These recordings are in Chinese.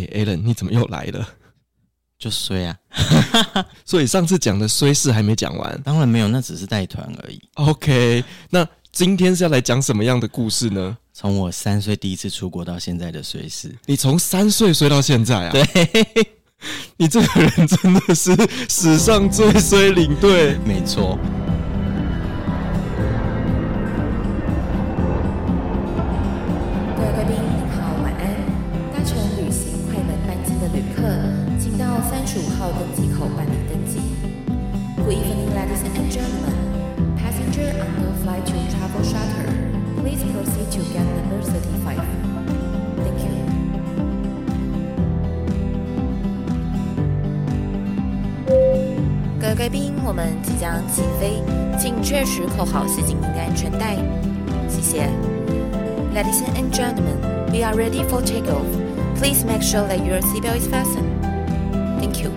Allen 你怎么又来了？就衰啊所以上次讲的衰事还没讲完。当然没有，那只是带团而已。OK， 那今天是要来讲什么样的故事呢？从我3岁第一次出国到现在的衰事。你从3岁衰到现在啊？对你这个人真的是史上最衰领队。没错。贵宾，我们即将起飞，请确实扣好系紧您的安全带，谢谢。Ladies and gentlemen, we are ready for takeoff. Please make sure that your seatbelt is fastened. Thank you.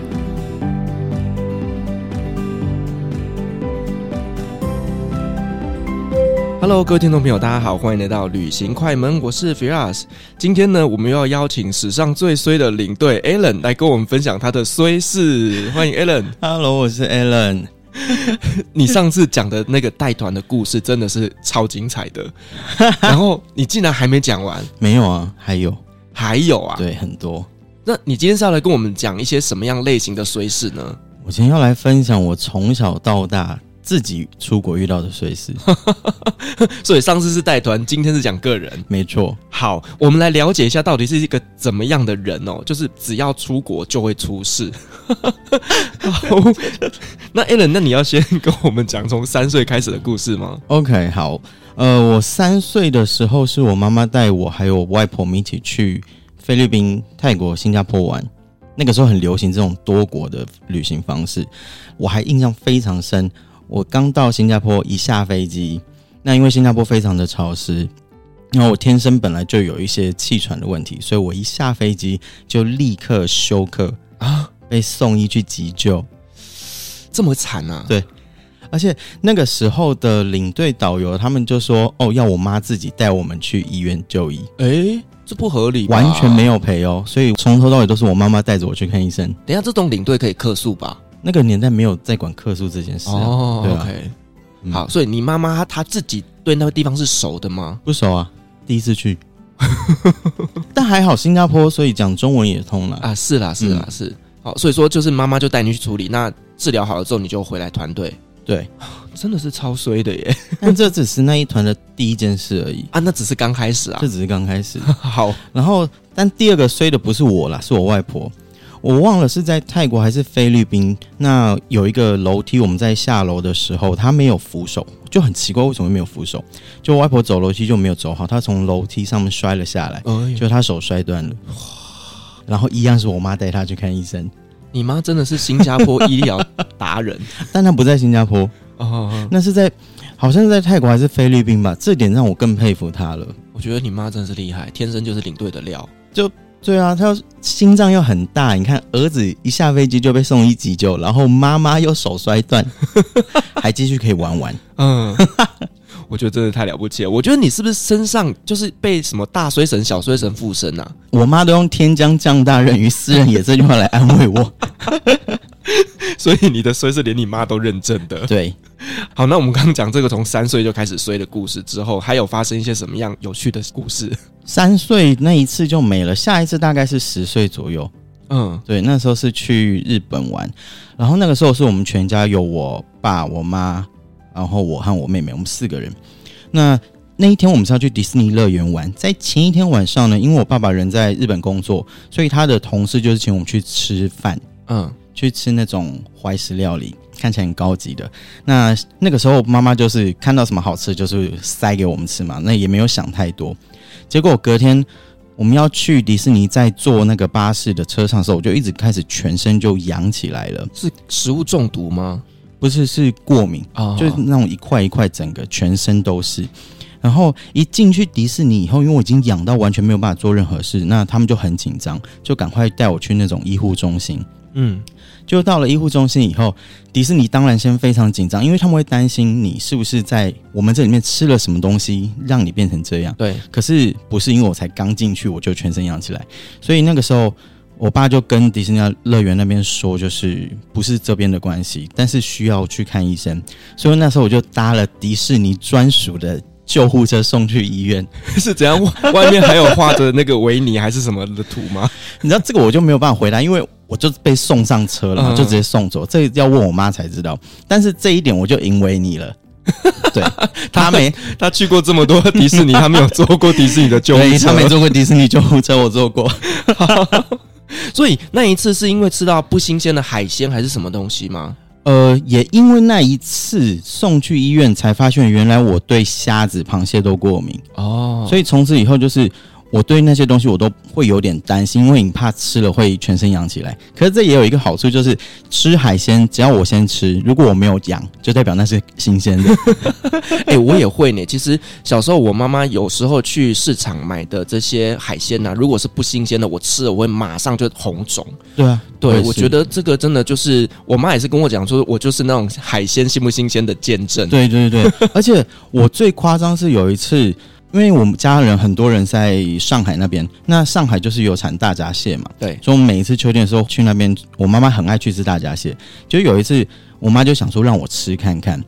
Hello， 各位听众朋友，大家好，欢迎来到旅行快门，我是 Firas。今天呢，我们又要邀请史上最衰的领队 Allen 来跟我们分享他的衰事。欢迎 Allen。Hello， 我是 Allen。你上次讲的那个带团的故事真的是超精彩的，然后你竟然还没讲完？没有啊，还有啊，对，很多。那你今天是要来跟我们讲一些什么样类型的衰事呢？我今天要来分享我从小到大自己出国遇到的衰事所以上次是带团，今天是讲个人。没错。好，我们来了解一下到底是一个怎么样的人哦，就是只要出国就会出事好那 Allen， 那你要先跟我们讲从3岁开始的故事吗？ OK， 好。我3岁的时候是我妈妈带我还有外婆们一起去菲律宾、泰国、新加坡玩，那个时候很流行这种多国的旅行方式。我还印象非常深，我刚到新加坡一下飞机，那因为新加坡非常的潮湿，然后我天生本来就有一些气喘的问题，所以我一下飞机就立刻休克啊，被送医去急救。这么惨啊？对，而且那个时候的领队导游他们就说，哦，要我妈自己带我们去医院就医。诶，这不合理吧？完全没有赔哦，所以从头到尾都是我妈妈带着我去看医生。等一下，这种领队可以客诉吧？那个年代没有在管客诉这件事啊。哦，对啊， OK，嗯，好，所以你妈妈她自己对那个地方是熟的吗？不熟啊，第一次去但还好新加坡，所以讲中文也通了啊。是啦是啦，嗯，是。好，所以说就是妈妈就带你去处理，那治疗好了之后你就回来团队。对，真的是超衰的耶但这只是那一团的第一件事而已啊，那只是刚开始啊，这只是刚开始好，然后但第二个衰的不是我啦，是我外婆。我忘了是在泰国还是菲律宾，那有一个楼梯，我们在下楼的时候他没有扶手，就很奇怪为什么没有扶手，就我外婆走楼梯就没有走好，她从楼梯上面摔了下来，哎，就她手摔断了，然后一样是我妈带她去看医生。你妈真的是新加坡医疗达人但她不在新加坡哦，那是在好像是在泰国还是菲律宾吧，这点让我更佩服她了。我觉得你妈真的是厉害，天生就是领队的料。就对啊，他心脏又很大，你看儿子一下飞机就被送医急救，然后妈妈又手摔断还继续可以玩嗯我觉得真的太了不起了。我觉得你是不是身上就是被什么大衰神小衰神附身啊？我妈都用天将降大任于斯人也这句话来安慰我所以你的衰是连你妈都认证的。对，好，那我们刚刚讲这个从3岁就开始衰的故事之后，还有发生一些什么样有趣的故事？3岁那一次就没了，下一次大概是10岁左右。嗯，对，那时候是去日本玩，然后那个时候是我们全家有我爸、我妈，然后我和我妹妹，我们4个人。那一天我们是要去迪士尼乐园玩，在前一天晚上呢，因为我爸爸人在日本工作，所以他的同事就是请我们去吃饭，嗯，去吃那种怀石料理，看起来很高级的。那个时候妈妈就是看到什么好吃就是塞给我们吃嘛，那也没有想太多。结果隔天我们要去迪士尼，在坐那个巴士的车上的时候，我就一直开始全身就痒起来了。是食物中毒吗？不是，是过敏，哦，就是那种一块一块整个全身都是。然后一进去迪士尼以后，因为我已经痒到完全没有办法做任何事，那他们就很紧张，就赶快带我去那种医护中心。嗯，就到了医护中心以后，迪士尼当然先非常紧张，因为他们会担心你是不是在我们这里面吃了什么东西让你变成这样。对，可是不是因为我才刚进去我就全身痒起来，所以那个时候我爸就跟迪士尼乐园那边说，就是不是这边的关系，但是需要去看医生，所以那时候我就搭了迪士尼专属的救护车送去医院。是怎样？外面还有画着那个维尼还是什么的图吗？你知道这个我就没有办法回答，因为我就被送上车了嘛，就直接送走，这要问我妈才知道。但是这一点我就赢维尼了。对，他去过这么多迪士尼，他没有坐过迪士尼的救护车，他没坐过迪士尼救护车，我坐过。所以那一次是因为吃到不新鲜的海鲜还是什么东西吗？也因为那一次送去医院才发现原来我对虾子螃蟹都过敏哦，所以从此以后就是我对那些东西我都会有点担心，因为你怕吃了会全身痒起来。可是这也有一个好处，就是吃海鲜只要我先吃，如果我没有痒就代表那是新鲜的。欸，我也会呢。其实小时候我妈妈有时候去市场买的这些海鲜啊，如果是不新鲜的我吃了我会马上就红肿。对啊，对，我觉得这个真的就是我妈也是跟我讲说，我就是那种海鲜新不新鲜的见证。对对对，而且我最夸张是有一次，因为我们家人很多人在上海那边，那上海就是有产大闸蟹嘛，对，所以我们每一次秋天的时候去那边，我妈妈很爱去吃大闸蟹。就有一次我妈就想说让我吃看看，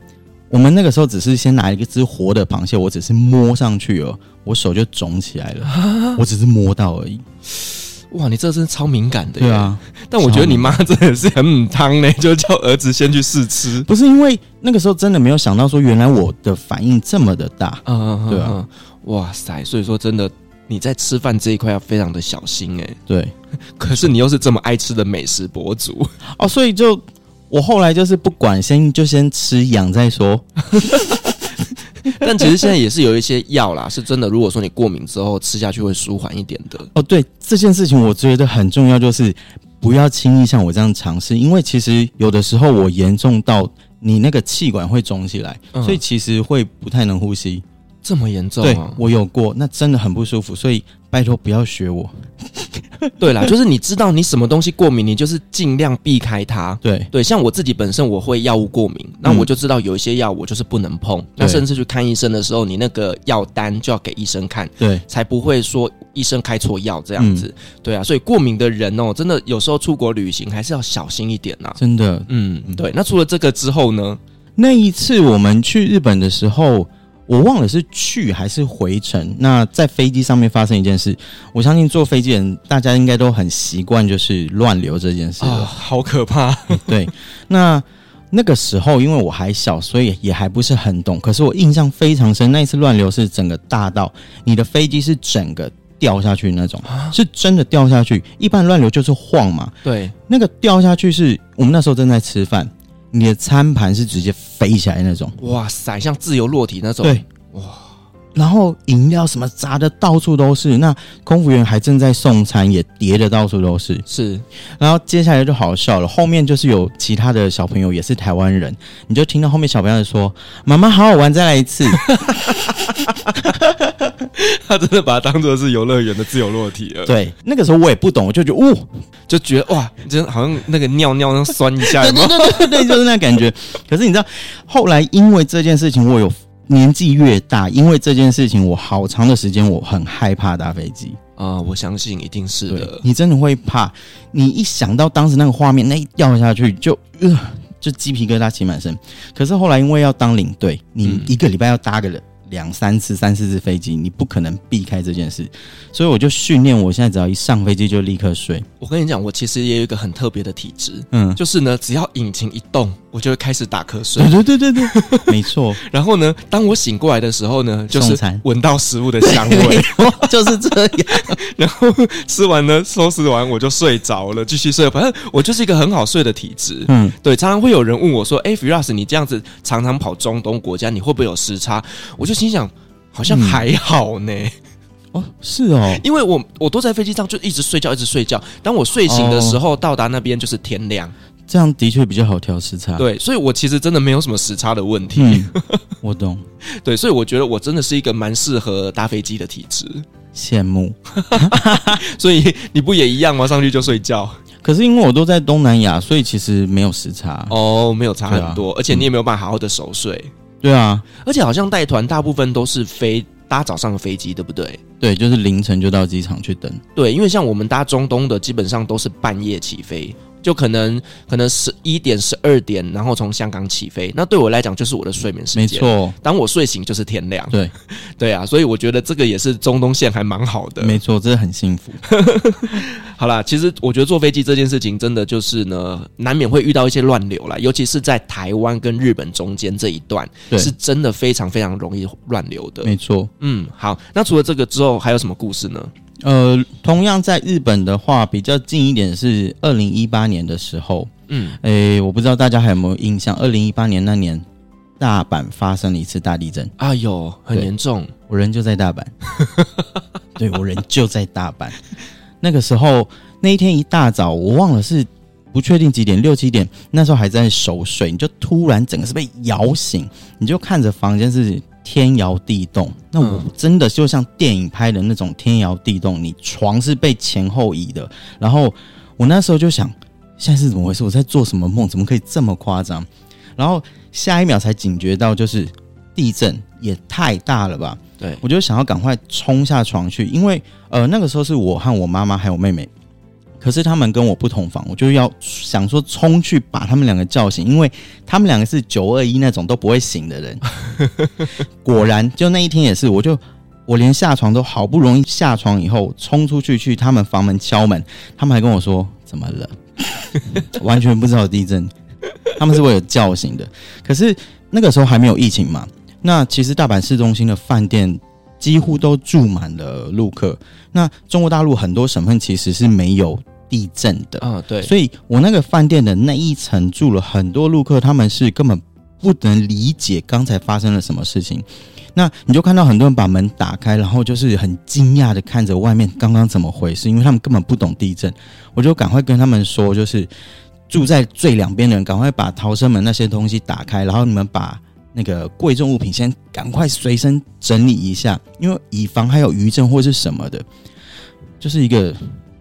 我们那个时候只是先拿一只活的螃蟹，我只是摸上去哦，我手就肿起来了，我只是摸到而已。哇，你这真是超敏感的耶。对啊，但我觉得你妈真的是很母汤呢，就叫儿子先去试吃。不是，因为那个时候真的没有想到说原来我的反应这么的大。对啊，哇塞，所以说真的你在吃饭这一块要非常的小心耶。对，可是你又是这么爱吃的美食博主哦，所以就我后来就是不管，先吃痒再说。但其实现在也是有一些药啦，是真的如果说你过敏之后吃下去会舒缓一点的哦。对，这件事情我觉得很重要，就是不要轻易像我这样尝试，因为其实有的时候我严重到你那个气管会肿起来，所以其实会不太能呼吸。这么严重啊？对，我有过，那真的很不舒服，所以拜托不要学我。对啦，就是你知道你什么东西过敏，你就是尽量避开它。对对，像我自己本身我会药物过敏，那我就知道有一些药我就是不能碰，那甚至去看医生的时候你那个药单就要给医生看，对，才不会说医生开错药这样子。对啊，所以过敏的人哦，真的有时候出国旅行还是要小心一点啦，真的。对，那除了这个之后呢？那一次我们去日本的时候，我忘了是去还是回程，那在飞机上面发生一件事，我相信坐飞机人大家应该都很习惯就是乱流这件事了。好可怕。对，那个时候因为我还小，所以也还不是很懂，可是我印象非常深，那一次乱流是整个大到你的飞机是整个掉下去那种，是真的掉下去。一般乱流就是晃嘛，对，那个掉下去是我们那时候正在吃饭，你的餐盘是直接飞起来那种。哇塞，像自由落体那种。对，哇，然后饮料什么砸的到处都是，那空服员还正在送餐也叠的到处都是。是，然后接下来就好笑了，后面就是有其他的小朋友也是台湾人，你就听到后面小朋友说妈妈好好玩再来一次。他真的把它当作是游乐园的自由落体了。对，那个时候我也不懂，我就觉得就觉得哇，真好像那个尿那酸一下。对对对对对，就是那感觉。可是你知道后来因为这件事情，我有年纪越大，因为这件事情我好长的时间我很害怕搭飞机啊。我相信一定是的，你真的会怕，你一想到当时那个画面，那一掉下去就鸡皮疙瘩起满身。可是后来因为要当领队，你一个礼拜要搭个人2-3次、3-4次飞机，你不可能避开这件事，所以我就训练我现在只要一上飞机就立刻睡。我跟你讲，我其实也有一个很特别的体质，就是呢，只要引擎一动我就会开始打瞌睡。对对对对对，没错。然后呢，当我醒过来的时候呢，就是闻到食物的香味，就是这样。然后吃完呢，收拾完我就睡着了，继续睡。反正我就是一个很好睡的体质。对，常常会有人问我说：“哎，Firas，你这样子常常跑中东国家，你会不会有时差？”我就心想，好像还好呢。哦，是哦，因为我都在飞机上就一直睡觉，一直睡觉。当我睡醒的时候，到达那边就是天亮。这样的确比较好调时差。对，所以我其实真的没有什么时差的问题。我懂。对，所以我觉得我真的是一个蛮适合搭飞机的体质。羡慕。所以你不也一样吗？上去就睡觉。可是因为我都在东南亚，所以其实没有时差哦，没有差很多，啊，而且你也没有办法好好的熟睡。对啊，而且好像带团大部分都是搭早上的飞机，对不对？对，就是凌晨就到机场去等。对，因为像我们搭中东的，基本上都是半夜起飞，就可能11点、12点，然后从香港起飞。那对我来讲，就是我的睡眠时间。没错，当我睡醒就是天亮。对，对啊，所以我觉得这个也是中东线还蛮好的。没错，真的很幸福。好啦，其实我觉得坐飞机这件事情，真的就是呢，难免会遇到一些乱流啦，尤其是在台湾跟日本中间这一段，是真的非常非常容易乱流的。没错，嗯，好。那除了这个之后，还有什么故事呢？同样在日本的话，比较近一点是2018年的时候，嗯，我不知道大家还有没有印象，2018年那年大阪发生了一次大地震。哎呦，很严重。我人就在大阪。对，我人就在大阪。那个时候，那一天一大早，我忘了是不确定几点，6、7点，那时候还在熟睡，你就突然整个是被摇醒，你就看着房间是天摇地动，那我真的就像电影拍的那种天摇地动，你床是被前后移的。然后我那时候就想，现在是怎么回事？我在做什么梦？怎么可以这么夸张？然后下一秒才警觉到，就是地震也太大了吧？对，我就想要赶快冲下床去，因为那个时候是我和我妈妈还有妹妹，可是他们跟我不同房，我就要想说冲去把他们两个叫醒，因为他们两个是921那种都不会醒的人。果然就那一天也是，我连下床都好不容易下床以后冲出去去他们房门敲门，他们还跟我说怎么了。完全不知道地震，他们是为了叫醒的。可是那个时候还没有疫情嘛，那其实大阪市中心的饭店几乎都住满了陆客，那中国大陆很多省份其实是没有地震的啊，对，所以我那个饭店的那一层住了很多陆客，他们是根本不能理解刚才发生了什么事情。那你就看到很多人把门打开，然后就是很惊讶的看着外面刚刚怎么回事，因为他们根本不懂地震。我就赶快跟他们说，就是住在最两边的人赶快把逃生门那些东西打开，然后你们把那个贵重物品先赶快随身整理一下，因为以防还有余震或是什么的。就是一个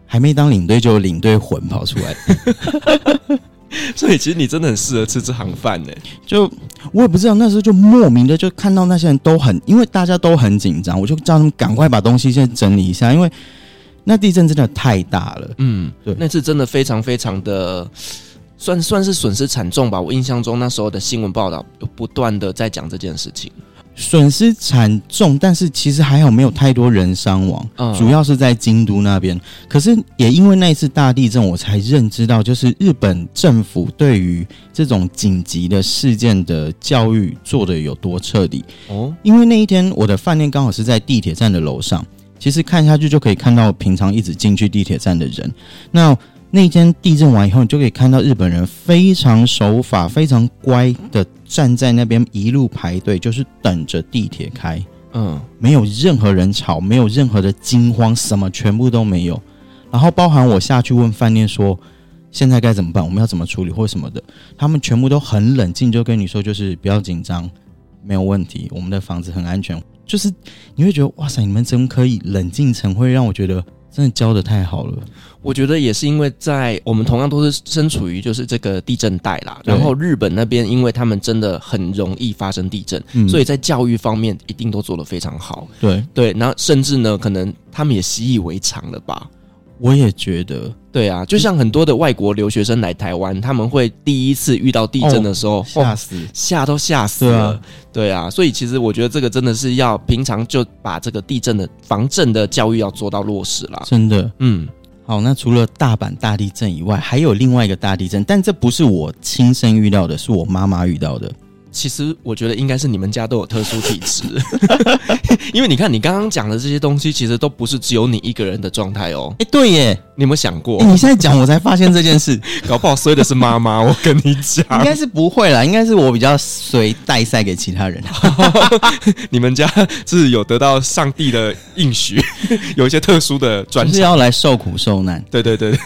还没当领队就有领队魂跑出来。所以其实你真的很适合吃这行饭耶。就我也不知道，那时候就莫名的就看到那些人都很，因为大家都很紧张，我就叫他们赶快把东西先整理一下，因为那地震真的太大了。嗯，对，那次真的非常非常的算是损失惨重吧。我印象中那时候的新闻报道有不断的在讲这件事情，损失惨重，但是其实还好没有太多人伤亡，主要是在京都那边。可是也因为那一次大地震，我才认知到，就是日本政府对于这种紧急的事件的教育做得有多彻底。哦，因为那一天我的饭店刚好是在地铁站的楼上，其实看下去就可以看到平常一直进去地铁站的人。那一天地震完以后，你就可以看到日本人非常守法、非常乖的站在那边一路排队，就是等着地铁开。嗯，没有任何人吵，没有任何的惊慌，什么全部都没有。然后包含我下去问饭店说，现在该怎么办？我们要怎么处理或什么的？他们全部都很冷静，就跟你说就是不要紧张，没有问题，我们的房子很安全。就是你会觉得哇塞，你们怎么可以冷静成会，让我觉得真的教得太好了。我觉得也是因为在我们同样都是身处于就是这个地震带啦，然后日本那边因为他们真的很容易发生地震，所以在教育方面一定都做得非常好。对对，然后甚至呢可能他们也习以为常了吧。我也觉得，对啊，就像很多的外国留学生来台湾，他们会第一次遇到地震的时候，吓死，吓都吓死了。对啊，所以其实我觉得这个真的是要平常就把这个地震的防震的教育要做到落实啦，真的。嗯，好，那除了大阪大地震以外，还有另外一个大地震，但这不是我亲身遇到的，是我妈妈遇到的。其实我觉得应该是你们家都有特殊体质。因为你看你刚刚讲的这些东西其实都不是只有你一个人的状态哦。对耶，你有没有想过？你现在讲我才发现这件事。搞不好衰的是妈妈。我跟你讲应该是不会啦，应该是我比较衰带赛给其他人。你们家是有得到上帝的应许，有一些特殊的专长，就是要来受苦受难。对对对。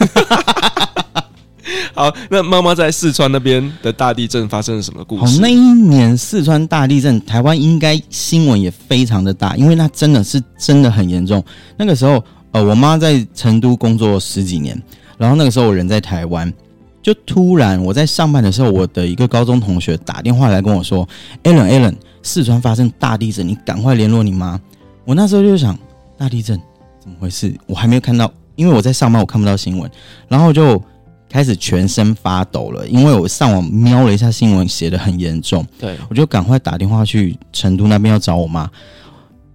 好，那妈妈在四川那边的大地震发生了什么故事？那一年四川大地震，台湾应该新闻也非常的大，因为那真的是真的很严重。那个时候，我妈在成都工作10几年，然后那个时候我人在台湾，就突然我在上班的时候，我的一个高中同学打电话来跟我说 Allen 四川发生大地震，你赶快联络你妈。我那时候就想大地震怎么回事，我还没有看到，因为我在上班我看不到新闻，然后就开始全身发抖了，因为我上网瞄了一下新闻写得很严重，对，我就赶快打电话去成都那边要找我妈。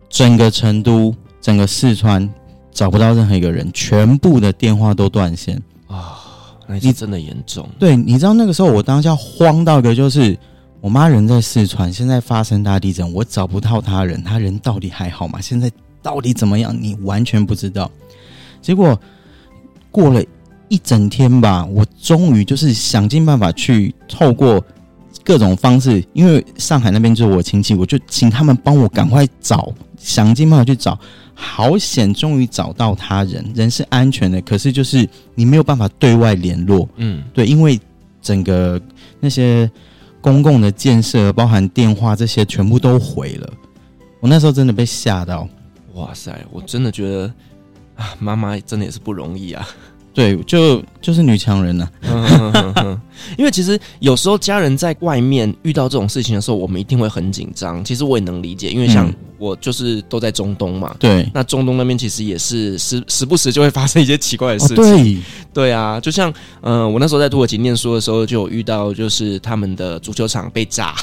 整个成都整个四川找不到任何一个人，全部的电话都断线啊！那是真的严重。对，你知道那个时候我当下慌到一个，就是我妈人在四川，现在发生大地震，我找不到她人，她人到底还好吗？现在到底怎么样？你完全不知道。结果过了一整天吧，我终于就是想尽办法去透过各种方式，因为上海那边就是我亲戚，我就请他们帮我赶快找，想尽办法去找。好险，终于找到他人，人是安全的，可是就是你没有办法对外联络，嗯，对，因为整个那些公共的建设，包含电话这些，全部都毁了。我那时候真的被吓到，哇塞！我真的觉得啊，妈妈真的也是不容易啊。对，就是女强人啊。因为其实有时候家人在外面遇到这种事情的时候，我们一定会很紧张。其实我也能理解，因为像我就是都在中东嘛，对，那中东那边其实也是时不时就会发生一些奇怪的事情。哦、对啊，就像我那时候在土耳其念书的时候，就有遇到就是他们的足球场被炸，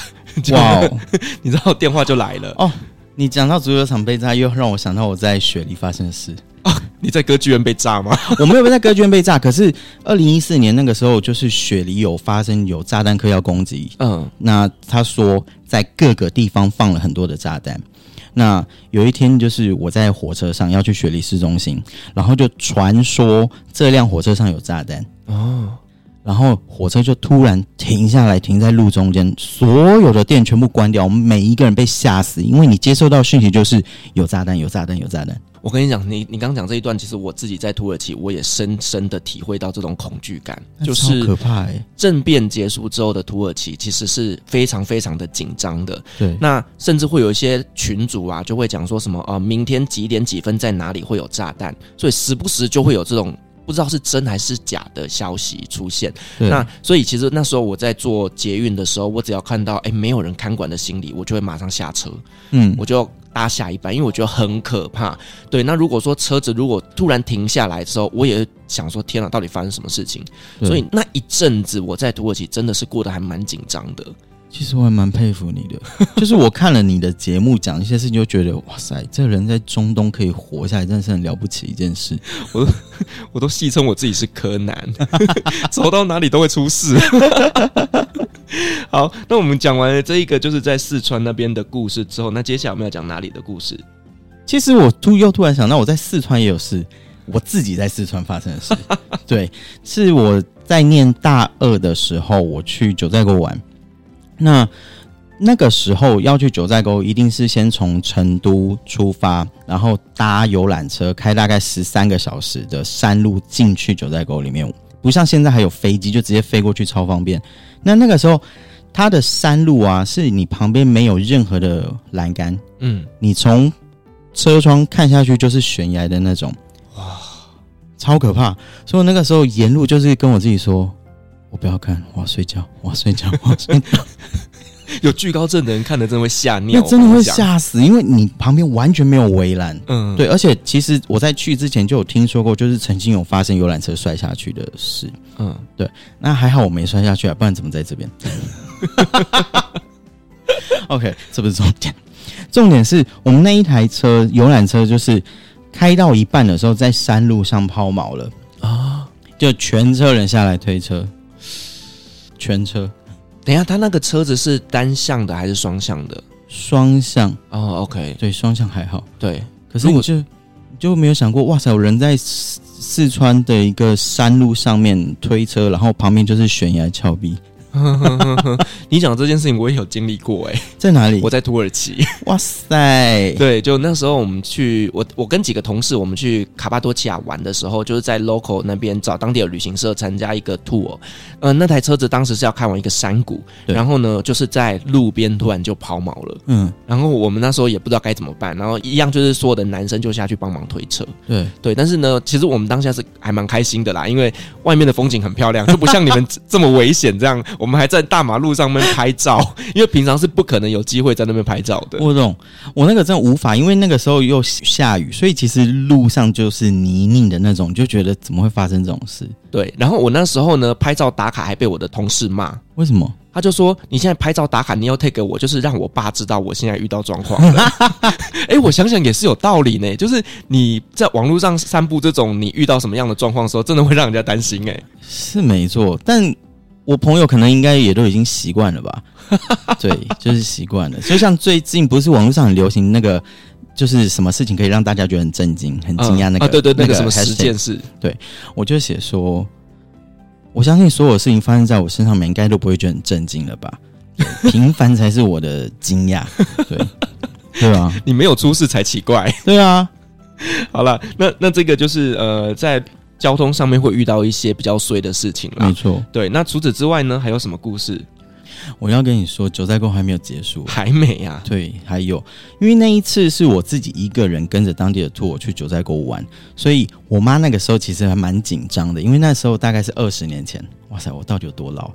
哇、wow ，你知道电话就来了哦。你讲到足球场被炸，又让我想到我在雪梨发生的事。啊、你在歌剧院被炸吗？我没有在歌剧院被炸，可是2014年那个时候，就是雪梨有发生有炸弹客要攻击，嗯，那他说在各个地方放了很多的炸弹。那有一天就是我在火车上要去雪梨市中心，然后就传说这辆火车上有炸弹哦，然后火车就突然停下来，停在路中间，所有的电全部关掉，我们每一个人被吓死，因为你接收到讯息就是有炸弹，有炸弹，有炸弹。我跟你讲，你刚讲这一段，其实我自己在土耳其，我也深深的体会到这种恐惧感，就是超可怕欸。政变结束之后的土耳其其实是非常非常的紧张的，对。那甚至会有一些群组啊，就会讲说什么明天几点几分在哪里会有炸弹，所以时不时就会有这种不知道是真还是假的消息出现。那所以其实那时候我在做捷运的时候，我只要看到没有人看管的行李，我就会马上下车，嗯，我就搭下一班，因为我觉得很可怕。对，那如果说车子如果突然停下来的时候，我也想说天啊，到底发生什么事情？所以那一阵子我在土耳其真的是过得还蛮紧张的。其实我还蛮佩服你的，就是我看了你的节目讲一些事情，就觉得哇塞，这人在中东可以活下来，真的是很了不起一件事。我都戏称我自己是柯南，走到哪里都会出事。好，那我们讲完了这一个就是在四川那边的故事之后，那接下来我们要讲哪里的故事？其实我突然想到，我在四川也有事，我自己在四川发生的事。对，是我在念大二的时候，我去九寨沟玩。那个时候要去九寨沟，一定是先从成都出发，然后搭游览车开大概13个小时的山路进去九寨沟里面，不像现在还有飞机就直接飞过去，超方便。那个时候它的山路啊，是你旁边没有任何的栏杆，嗯，你从车窗看下去就是悬崖的那种，哇，超可怕。所以那个时候沿路就是跟我自己说，我不要看，我要睡觉，我要睡觉，我要睡觉。有惧高症的人看的真的会吓尿，那真的会吓死，因为你旁边完全没有围栏。嗯，对，而且其实我在去之前就有听说过，就是曾经有发生游览车摔下去的事。嗯，对，那还好我没摔下去啊，不然怎么在这边？OK， 这不是重点，重点是我们那一台车游览车就是开到一半的时候，在山路上抛锚了啊，就全车人下来推车。全车，等一下，他那个车子是单向的还是双向的？双向哦、，OK， 对，双向还好。对，可是你就没有想过，哇塞，我人在四川的一个山路上面推车，然后旁边就是悬崖峭壁。你讲这件事情我也有经历过哎、欸，在哪里？我在土耳其。哇塞！对，就那时候我们去，我跟几个同事我们去卡帕多奇亚玩的时候，就是在 local 那边找当地的旅行社参加一个 tour。那台车子当时是要开往一个山谷，然后呢，就是在路边突然就抛锚了。嗯，然后我们那时候也不知道该怎么办，然后一样就是所有的男生就下去帮忙推车。对对，但是呢，其实我们当下是还蛮开心的啦，因为外面的风景很漂亮，就不像你们这么危险这样。我们还在大马路上面拍照，因为平常是不可能有机会在那边拍照的。我懂，我那个真的无法，因为那个时候又下雨，所以其实路上就是泥泞的那种，就觉得怎么会发生这种事？对。然后我那时候呢，拍照打卡还被我的同事骂，为什么？他就说：“你现在拍照打卡，你要 take 我，就是让我爸知道我现在遇到状况了。”我想想也是有道理呢，就是你在网络上散布这种你遇到什么样的状况的时候，真的会让人家担心哎，是没错，但。我朋友可能应该也都已经习惯了吧，对，就是习惯了。就像最近不是网络上很流行那个，就是什么事情可以让大家觉得很震惊、很惊讶那个，对对对，那个什么10件事，对，我就写说，我相信所有事情发生在我身上，应该都不会觉得很震惊了吧，平凡才是我的惊讶，对，对吧？你没有出事才奇怪，对啊。好啦，那这个就是在。交通上面会遇到一些比较衰的事情啦，没错。对，那除此之外呢，还有什么故事？我要跟你说，九寨沟还没有结束，还没啊？对，还有，因为那一次是我自己一个人跟着当地的 tour 去九寨沟玩，所以我妈那个时候其实还蛮紧张的，因为那时候大概是20年前，哇塞，我到底有多老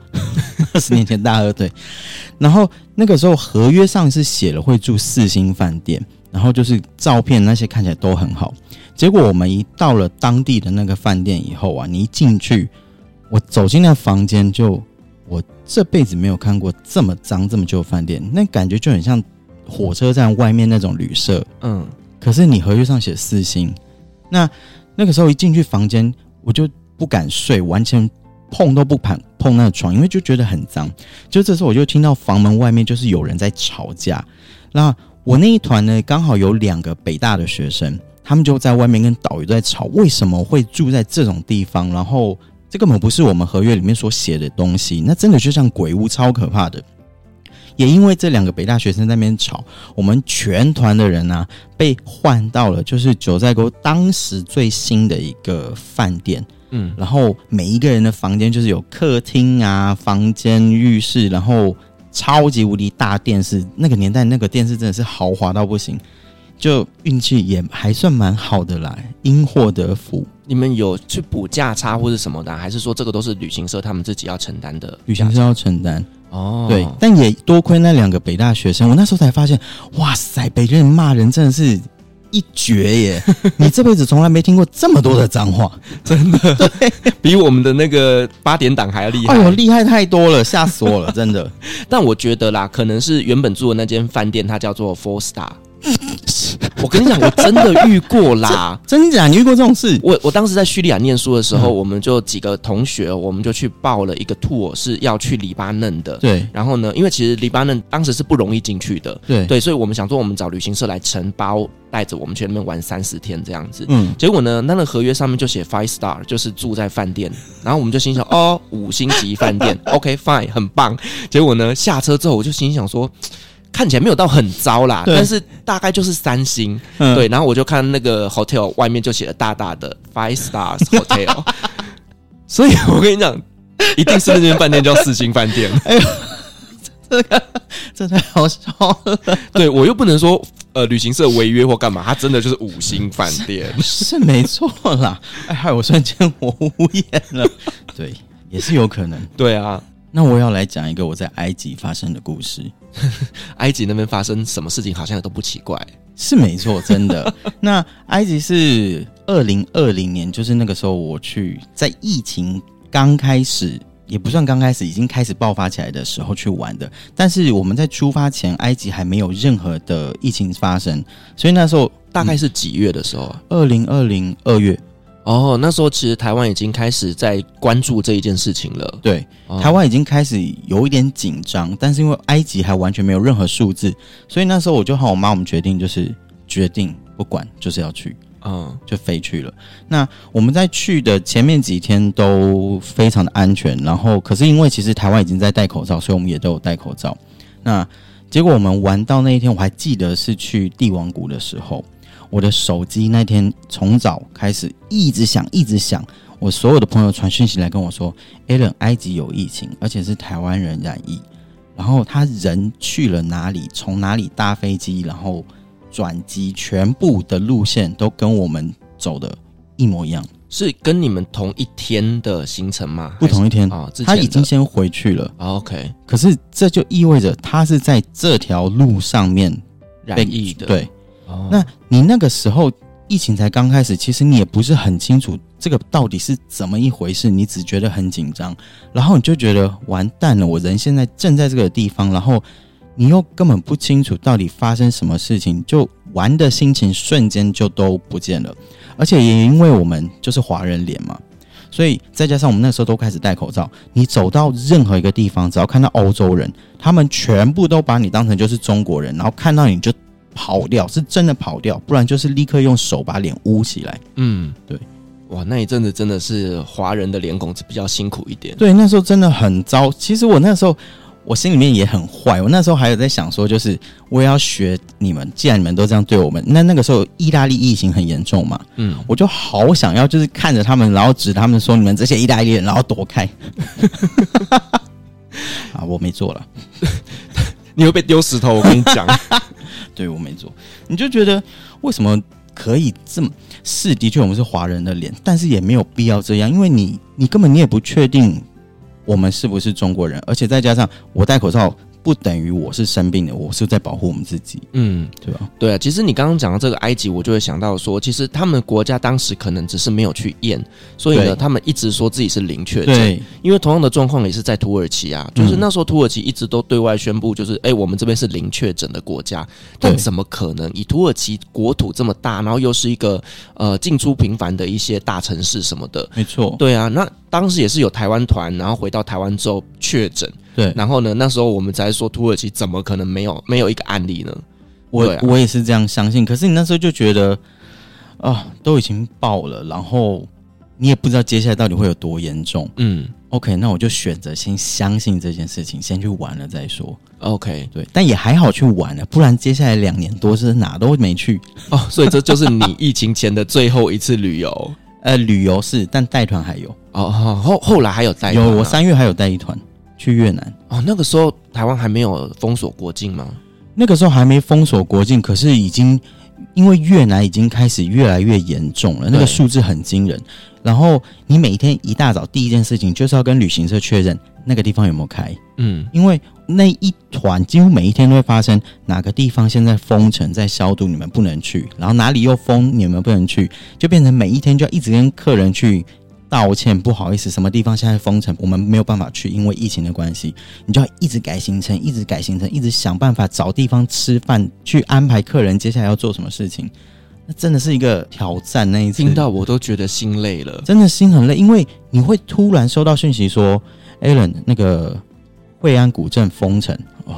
？20年前大二，对。然后那个时候合约上是写了会住4星饭店。然后就是照片那些看起来都很好，结果我们一到了当地的那个饭店以后啊，你一进去，我走进那房间就，我这辈子没有看过这么脏这么旧的饭店，那感觉就很像火车站外面那种旅社，嗯，可是你合约上写4星，那个时候一进去房间我就不敢睡，完全碰都不碰那个床，因为就觉得很脏。就这时候我就听到房门外面就是有人在吵架，那。我那一团呢，刚好有2个北大的学生，他们就在外面跟导游在吵，为什么会住在这种地方？然后这根本不是我们合约里面所写的东西，那真的就像鬼屋，超可怕的。也因为这2个北大学生在那边吵，我们全团的人啊，被换到了就是九寨沟当时最新的一个饭店。嗯，然后每一个人的房间就是有客厅啊、房间、浴室，然后。超级无敌大电视，那个年代那个电视真的是豪华到不行，就运气也还算蛮好的啦，因祸得福。你们有去补价差或是什么的、啊，还是说这个都是旅行社他们自己要承担的？旅行社要承担哦，对，但也多亏那2个北大学生，我那时候才发现，哇塞，北人骂人真的是。一绝耶！你这辈子从来没听过这么多的脏话，真的，对，比我们的那个8点档还要厉害。哎呦，厉害太多了，吓死我了，真的。但我觉得啦，可能是原本住的那间饭店，它叫做 Four Star。我跟你讲，我真的遇过啦，真假？你遇过这种事？我当时在叙利亚念书的时候、我们就几个同学，我们就去报了一个 tour， 是要去黎巴嫩的。对。然后呢，因为其实黎巴嫩当时是不容易进去的，对对，所以我们想说，我们找旅行社来承包，带着我们去那边玩30天这样子。嗯。结果呢，那个合约上面就写 5 star， 就是住在饭店。然后我们就心想，哦，5星级饭店，OK fine， 很棒。结果呢，下车之后我就心想说。看起来没有到很糟啦，但是大概就是3星、对。然后我就看那个 hotel 外面就写了大大的 Five Stars Hotel， 所以我跟你讲，一定是那间饭店叫4星饭店。哎呦，这太好笑了。对我又不能说旅行社违约或干嘛，它真的就是5星饭店，是没错啦。哎嗨，我瞬间我无言了。对，也是有可能。对啊。那我要来讲一个我在埃及发生的故事。埃及那边发生什么事情好像都不奇怪、是没错，真的。那埃及是2020年，就是那个时候我去在疫情刚开始，也不算刚开始，已经开始爆发起来的时候去玩的。但是我们在出发前，埃及还没有任何的疫情发生，所以那时候大概是几月的时候啊？2020年2月。哦，那时候其实台湾已经开始在关注这一件事情了。对，台湾已经开始有一点紧张，但是因为埃及还完全没有任何数字，所以那时候我就和我妈我们决定不管，就是要去。嗯，就飞去了。那我们在去的前面几天都非常的安全，然后可是因为其实台湾已经在戴口罩，所以我们也都有戴口罩。那结果我们玩到那一天，我还记得是去帝王谷的时候，我的手机那天从早开始一直响一直响，我所有的朋友传讯息来跟我说 Allen 埃及有疫情，而且是台湾人染疫，然后他人去了哪里，从哪里搭飞机，然后转机，全部的路线都跟我们走的一模一样。是跟你们同一天的行程吗？不同一天、哦、他已经先回去了、哦、OK。 可是这就意味着他是在这条路上面染疫的。对、哦、那你那个时候疫情才刚开始，其实你也不是很清楚这个到底是怎么一回事，你只觉得很紧张，然后你就觉得完蛋了，我人现在正在这个地方，然后你又根本不清楚到底发生什么事情，就玩的心情瞬间就都不见了。而且也因为我们就是华人脸嘛，所以再加上我们那时候都开始戴口罩，你走到任何一个地方，只要看到欧洲人，他们全部都把你当成就是中国人，然后看到你就跑掉，是真的跑掉，不然就是立刻用手把脸捂起来。嗯，对。哇，那一阵子真的是华人的脸孔比较辛苦一点。对，那时候真的很糟。其实我那时候我心里面也很坏，我那时候还有在想说，就是我也要学你们，既然你们都这样对我们，那个时候意大利疫情很严重嘛，嗯，我就好想要就是看着他们，然后指他们说你们这些意大利人，然后躲开。啊，我没做了，你会被丢石头，我跟你讲。对，我没做，你就觉得为什么可以这么是？的确，我们是华人的脸，但是也没有必要这样，因为你根本你也不确定。我们是不是中国人？而且再加上我戴口罩，不等于我是生病的，我是在保护我们自己。嗯，对吧？对啊，其实你刚刚讲到这个埃及，我就会想到说，其实他们国家当时可能只是没有去验，所以呢，他们一直说自己是零确诊。因为同样的状况也是在土耳其啊，就是那时候土耳其一直都对外宣布，就是我们这边是零确诊的国家，但怎么可能？以土耳其国土这么大，然后又是一个进出频繁的一些大城市什么的，没错。对啊，那当时也是有台湾团，然后回到台湾之后确诊。对，然后呢？那时候我们才说土耳其怎么可能没有一个案例呢？我也是这样相信。可是你那时候就觉得啊，都已经爆了，然后你也不知道接下来到底会有多严重。嗯 ，OK， 那我就选择先相信这件事情，先去玩了再说。OK， 对，但也还好去玩了，不然接下来2年多是哪都没去哦。所以这就是你疫情前的最后一次旅游。旅游是，但带团还有哦。后来还有带团、啊，有我3月还有带一团。去越南哦，那个时候台湾还没有封锁国境吗？那个时候还没封锁国境，可是已经因为越南已经开始越来越严重了，那个数字很惊人。然后你每天一大早第一件事情就是要跟旅行社确认那个地方有没有开，嗯，因为那一团几乎每一天都会发生哪个地方现在封城在消毒，你们不能去，然后哪里又封，你们不能去，就变成每一天就要一直跟客人去。道歉，不好意思，什么地方现在封城，我们没有办法去，因为疫情的关系，你就要一直改行程，一直改行程，一直想办法找地方吃饭，去安排客人接下来要做什么事情。那真的是一个挑战，那一次听到我都觉得心累了，真的心很累，因为你会突然收到讯息说 Allen 那个惠安古镇封城，哦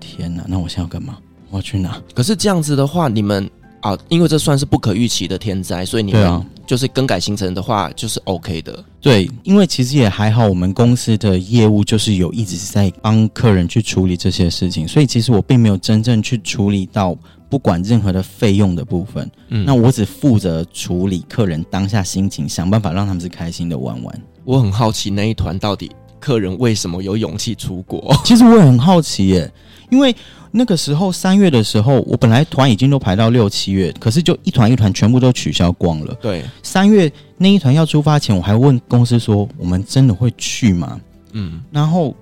天哪，那我现在要干嘛？我要去哪？可是这样子的话，你们啊，因为这算是不可预期的天灾，所以你们就是更改行程的话就是 OK 的。对，因为其实也还好，我们公司的业务就是有一直在帮客人去处理这些事情，所以其实我并没有真正去处理到不管任何的费用的部分，嗯，那我只负责处理客人当下心情，想办法让他们是开心的玩玩。我很好奇那一团到底客人为什么有勇气出国？其实我也很好奇耶，因为那个时候3月的时候，我本来团已经都排到6、7月，可是就一团一团全部都取消光了。对，3月那一团要出发前，我还问公司说：“我们真的会去吗？”嗯，然后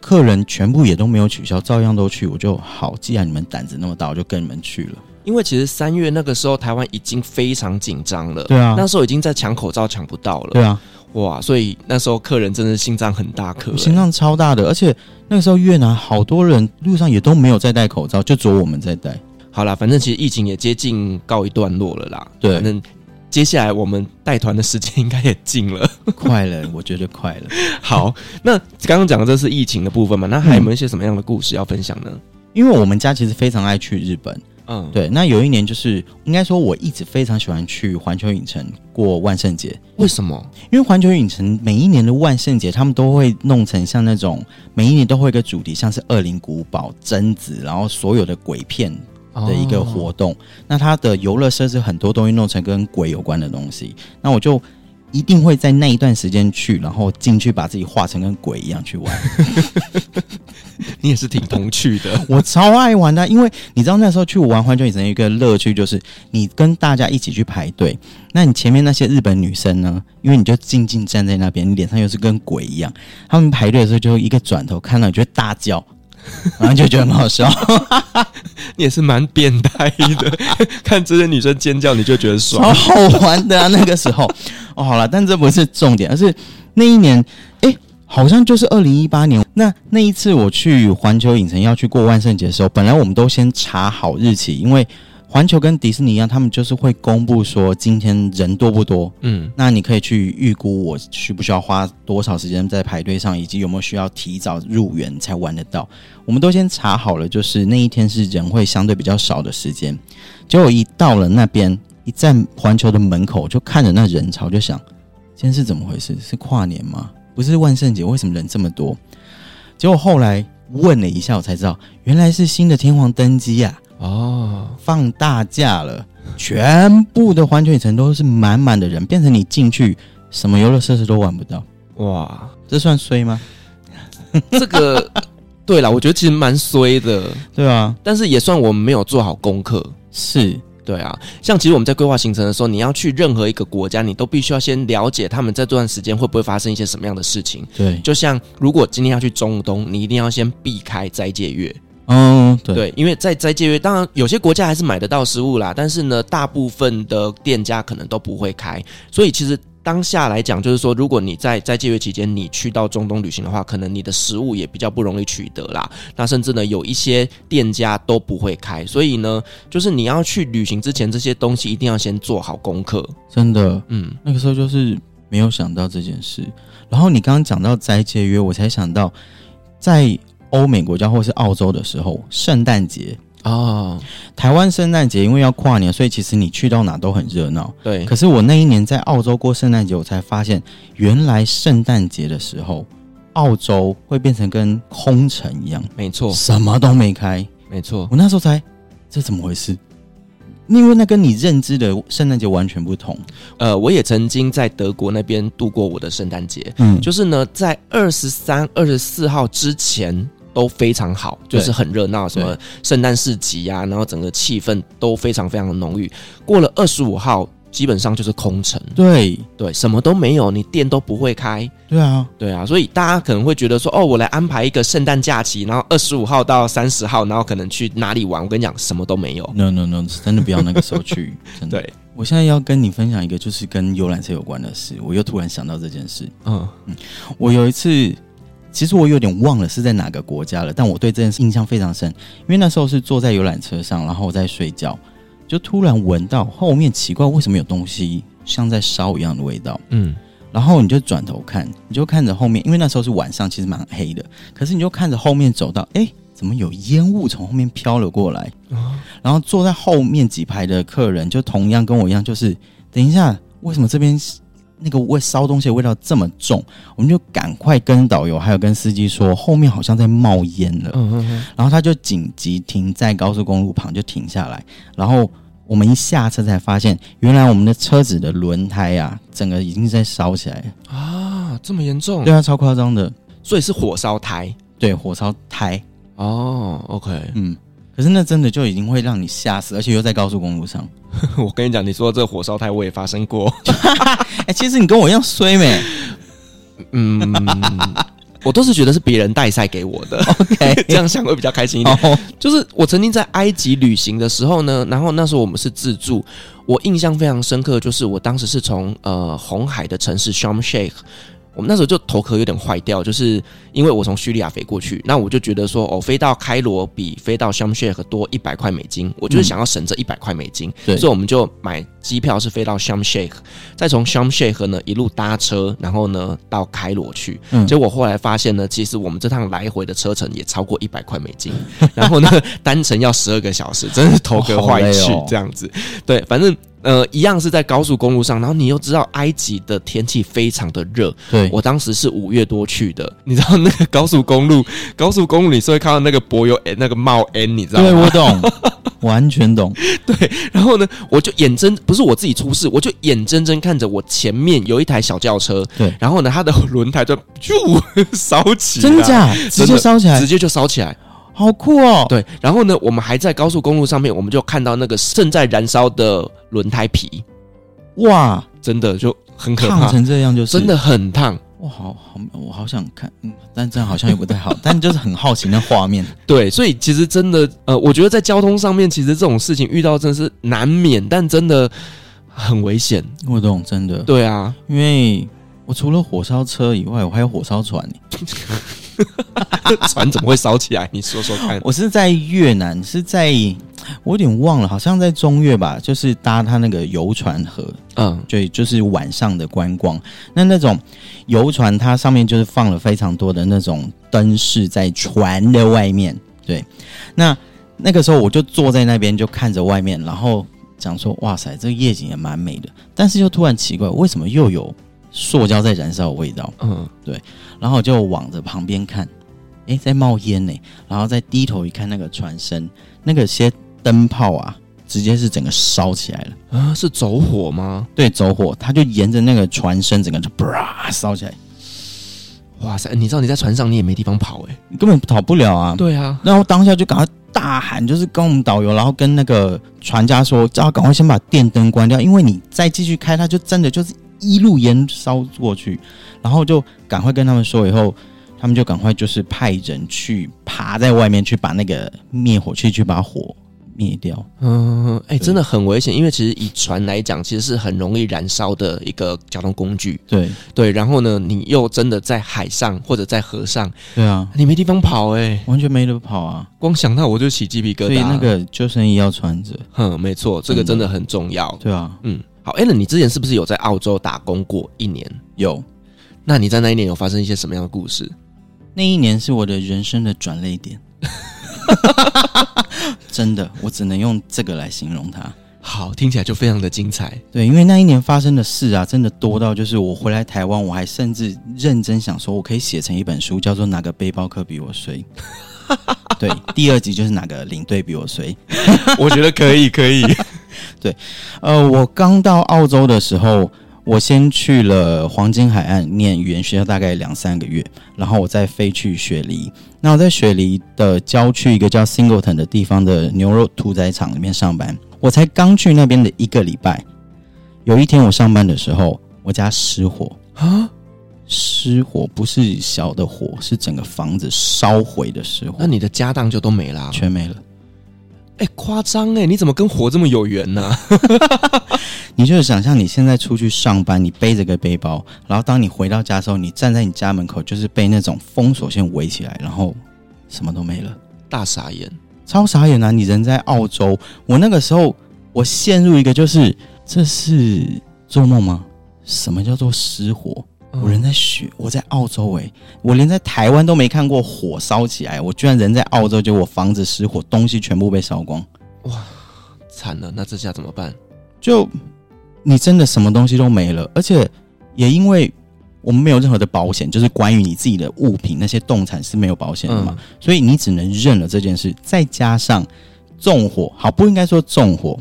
客人全部也都没有取消，照样都去。我就好，既然你们胆子那么大，我就跟你们去了。因为其实3月那个时候，台湾已经非常紧张了。对啊，那时候已经在抢口罩抢不到了。对啊。哇，所以那时候客人真的心脏很大颗，心脏超大的，而且那个时候越南好多人路上也都没有在戴口罩，就只有我们在戴。好啦，反正其实疫情也接近告一段落了啦。对，反正接下来我们带团的时间应该也近了，快了，我觉得快了。好，那刚刚讲的这是疫情的部分嘛？那还有没有一些什么样的故事要分享呢？因为我们家其实非常爱去日本，嗯，对。那有一年就是应该说我一直非常喜欢去环球影城过万圣节。为什么？因为环球影城每一年的万圣节他们都会弄成像那种每一年都会有一个主题，像是恶灵古堡、贞子，然后所有的鬼片的一个活动。哦，那它的游乐设施很多东西弄成跟鬼有关的东西，那我就一定会在那一段时间去，然后进去把自己化成跟鬼一样去玩。你也是挺童趣的。我超爱玩的，因为你知道那时候去玩环球影城有一个乐趣，就是你跟大家一起去排队，那你前面那些日本女生呢，因为你就静静站在那边，你脸上又是跟鬼一样，他们排队的时候就一个转头看到你就会大叫，然后就觉得很好笑。你也是蛮变态的。看这些女生尖叫你就觉得爽，超好玩的啊。那个时候哦，好啦，但这不是重点，而是那一年好像就是2018年。那一次我去环球影城要去过万圣节的时候，本来我们都先查好日期，因为环球跟迪士尼一样，他们就是会公布说今天人多不多，嗯，那你可以去预估我需不需要花多少时间在排队上，以及有没有需要提早入园才玩得到。我们都先查好了，就是那一天是人会相对比较少的时间。结果一到了那边，一站环球的门口就看着那人潮，就想今天是怎么回事？是跨年吗？不是万圣节，为什么人这么多？结果后来问了一下，我才知道原来是新的天皇登基啊，哦，放大假了，全部的环球影城都是满满的人，变成你进去什么游乐设施都玩不到。哇，这算衰吗？这个对啦，我觉得其实蛮衰的。对啊，但是也算我们没有做好功课。是，对啊，像其实我们在规划行程的时候，你要去任何一个国家，你都必须要先了解他们在这段时间会不会发生一些什么样的事情。对，就像如果今天要去中东，你一定要先避开斋戒月。嗯，对，因为在斋戒月，当然有些国家还是买得到食物啦，但是呢，大部分的店家可能都不会开，所以其实当下来讲，就是说，如果你在斋戒月期间你去到中东旅行的话，可能你的食物也比较不容易取得啦。那甚至呢，有一些店家都不会开，所以呢，就是你要去旅行之前，这些东西一定要先做好功课。真的，嗯，那个时候就是没有想到这件事。然后你刚刚讲到斋戒月，我才想到，在欧美国家或是澳洲的时候，圣诞节。哦，台湾圣诞节因为要跨年，所以其实你去到哪都很热闹。对，可是我那一年在澳洲过圣诞节，我才发现原来圣诞节的时候，澳洲会变成跟空城一样。没错，什么都没开。没错，我那时候才这怎么回事？因为那跟你认知的圣诞节完全不同。我也曾经在德国那边度过我的圣诞节。嗯，就是呢，在23、24号之前都非常好，就是很热闹，什么圣诞市集啊，然后整个气氛都非常非常的浓郁。过了25号，基本上就是空城。对对，什么都没有，你店都不会开。对啊，对啊，所以大家可能会觉得说，哦，我来安排一个圣诞假期，然后25号到30号，然后可能去哪里玩？我跟你讲，什么都没有。No no no， 真的不要那个时候去。真的。对，我现在要跟你分享一个，就是跟游览车有关的事。我又突然想到这件事。嗯嗯，我有一次。其实我有点忘了是在哪个国家了，但我对这件事印象非常深，因为那时候是坐在游览车上，然后我在睡觉，就突然闻到后面奇怪为什么有东西像在烧一样的味道。嗯，然后你就转头看，你就看着后面，因为那时候是晚上，其实蛮黑的，可是你就看着后面走到，哎，怎么有烟雾从后面飘了过来？哦，然后坐在后面几排的客人就同样跟我一样，就是等一下，为什么这边那个味烧东西的味道这么重，我们就赶快跟导游还有跟司机说后面好像在冒烟了。嗯嗯嗯，然后他就紧急停在高速公路旁，就停下来，然后我们一下车才发现原来我们的车子的轮胎啊整个已经在烧起来了。啊，这么严重？对啊，超夸张的。所以是火烧胎？对，火烧胎。哦 OK。 嗯，可是那真的就已经会让你吓死，而且又在高速公路上。我跟你讲，你说这火烧胎我也发生过。欸，其实你跟我一样衰没？嗯，我都是觉得是别人带赛给我的。OK， 这样想会比较开心一点。Oh. 就是我曾经在埃及旅行的时候呢，然后那时候我们是自助，我印象非常深刻，就是我当时是从红海的城市 Sharm El-Sheikh 我们那时候就头壳有点坏掉，就是因为我从叙利亚飞过去，那我就觉得说，飞到开罗比飞到 Sharm El-Sheikh 多$100，我就是想要省这$100，所以我们就买机票是飞到 Sharm El-Sheikh， 再从 Sharm El-Sheikh 呢一路搭车，然后呢到开罗去。结果后来发现呢，其实我们这趟来回的车程也超过$100，然后呢单程要12个小时，真是头壳坏去这样子。对，反正。一样是在高速公路上，然后你又知道埃及的天气非常的热，对，我当时是5月多去的，你知道那个高速公路你是会看到那个柏油那个帽 N， 你知道吗？对，我懂，完全懂。对，然后呢，我就眼睁，不是我自己出事，我就眼睁睁看着我前面有一台小轿车，对，然后呢，它的轮胎就烧起来，真假？直接烧起来，直接就烧起来。好酷哦！对，然后呢，我们还在高速公路上面，我们就看到那个正在燃烧的轮胎皮，哇，真的就很可怕，烫成这样就是真的很烫。哇，好，我好想看，但这样好像也不太好，但就是很好奇那画面。对，所以其实真的，我觉得在交通上面，其实这种事情遇到真的是难免，但真的很危险。我懂，真的。对啊，因为我除了火烧车以外，我还有火烧船。船怎么会烧起来？你说说看。我是在越南，我有点忘了，好像在中越吧，就是搭他那个游船河，对，就是晚上的观光。那种游船，它上面就是放了非常多的那种灯饰在船的外面，对。那个时候我就坐在那边，就看着外面，然后讲说：“哇塞，这个夜景也蛮美的。”但是又突然奇怪，为什么又有？塑胶在燃烧的味道，对，然后就往着旁边看，在冒烟呢，然后再低头一看那个船身，那个些灯泡啊，直接是整个烧起来了啊！是走火吗？对，走火，它就沿着那个船身整个就啪烧起来。哇塞！你知道你在船上你也没地方跑你根本跑不了啊。对啊，然后当下就赶快大喊，就是跟我们导游，然后跟那个船家说，叫他赶快先把电灯关掉，因为你再继续开，它就真的就是。一路延烧过去，然后就赶快跟他们说，以后他们就赶快就是派人去爬在外面去把那个灭火器去把火灭掉。真的很危险，因为其实以船来讲，其实是很容易燃烧的一个交通工具。对，然后呢，你又真的在海上或者在河上，对啊，你没地方跑完全没得跑啊！光想到我就起鸡皮疙瘩。所以那个救生衣要穿着，没错，这个真的很重要。对啊，好 Allen， 你之前是不是有在澳洲打工过1年？有。那你在那一年有发生一些什么样的故事？那一年是我的人生的转捩点。真的，我只能用这个来形容它。好，听起来就非常的精彩。对，因为那一年发生的事啊，真的多到就是我回来台湾，我还甚至认真想说，我可以写成一本书，叫做《哪个背包客比我衰》。对，第2集就是哪个领队比我衰。我觉得可以。对，我刚到澳洲的时候，我先去了黄金海岸念语言学校大概2-3个月，然后我再飞去雪梨。那我在雪梨的郊区一个叫 Singleton 的地方的牛肉屠宰场里面上班。我才刚去那边的1个礼拜，有一天我上班的时候，我家失火啊！失火不是小的火，是整个房子烧毁的失火。那你的家当就都没了，全没了。夸张你怎么跟火这么有缘呢？你就是想象你现在出去上班，你背着个背包，然后当你回到家的时候，你站在你家门口，就是被那种封锁线围起来，然后什么都没了，大傻眼，超傻眼啊！你人在澳洲，我那个时候我陷入一个就是这是做梦吗？什么叫做失火？我人在雪，我在澳洲我连在台湾都没看过火烧起来，我居然人在澳洲，结果房子失火，东西全部被烧光，哇，惨了！那这下怎么办？就你真的什么东西都没了，而且也因为我们没有任何的保险，就是关于你自己的物品那些动产是没有保险的嘛，所以你只能认了这件事。再加上纵火，好，不应该说纵火，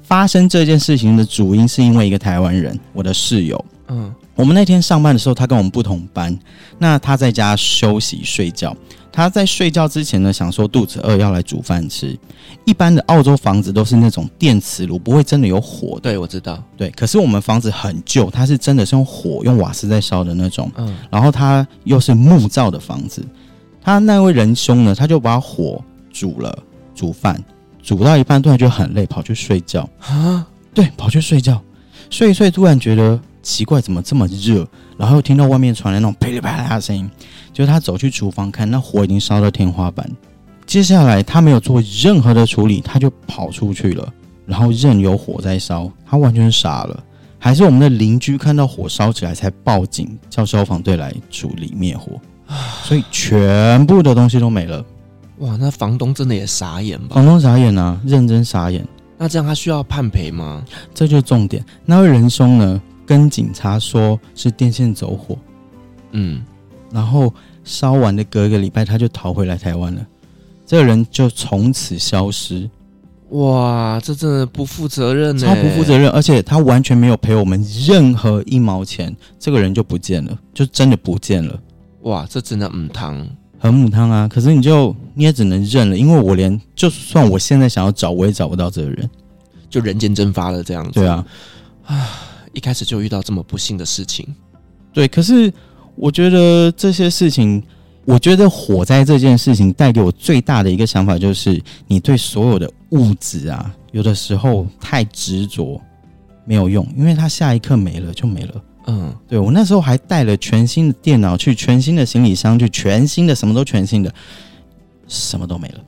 发生这件事情的主因是因为一个台湾人，我的室友。我们那天上班的时候，他跟我们不同班，那他在家休息睡觉。他在睡觉之前呢，想说肚子饿要来煮饭吃。一般的澳洲房子都是那种电磁炉，不会真的有火的。对，我知道。对，可是我们房子很旧，它是真的是用火用瓦斯在烧的那种。然后它又是木造的房子。他那位仁兄呢，他就把火煮饭，煮到一半突然就很累，跑去睡觉。啊？对，跑去睡觉，睡一睡突然觉得。奇怪怎么这么热，然后又听到外面传来那种噼里啪啦的声音，就是他走去厨房看，那火已经烧到天花板。接下来他没有做任何的处理，他就跑出去了，然后任由火在烧，他完全傻了。还是我们的邻居看到火烧起来才报警，叫消防队来处理灭火，所以全部的东西都没了。哇，那房东真的也傻眼吧？房东傻眼啊，认真傻眼。那这样他需要判赔吗？这就是重点。那位仁兄呢，跟警察说是电线走火，然后烧完的隔一个礼拜他就逃回来台湾了，这个人就从此消失。哇，这真的不负责任欸，超不负责任，而且他完全没有赔我们任何一毛钱，这个人就不见了，就真的不见了。哇，这真的母汤，很母汤啊！可是你也只能认了，因为我连就算我现在想要找，我也找不到这个人，就人间蒸发了这样子。对啊，一开始就遇到这么不幸的事情。对，可是我觉得这些事情。我觉得火灾这件事情带给我最大的一个想法就是，你对所有的物质啊，有的时候太执着没有用，因为它下一刻没了就没了。对，我那时候还带了全新的电脑去，全新的行李箱去，全新的什么都全新的，什么都没了。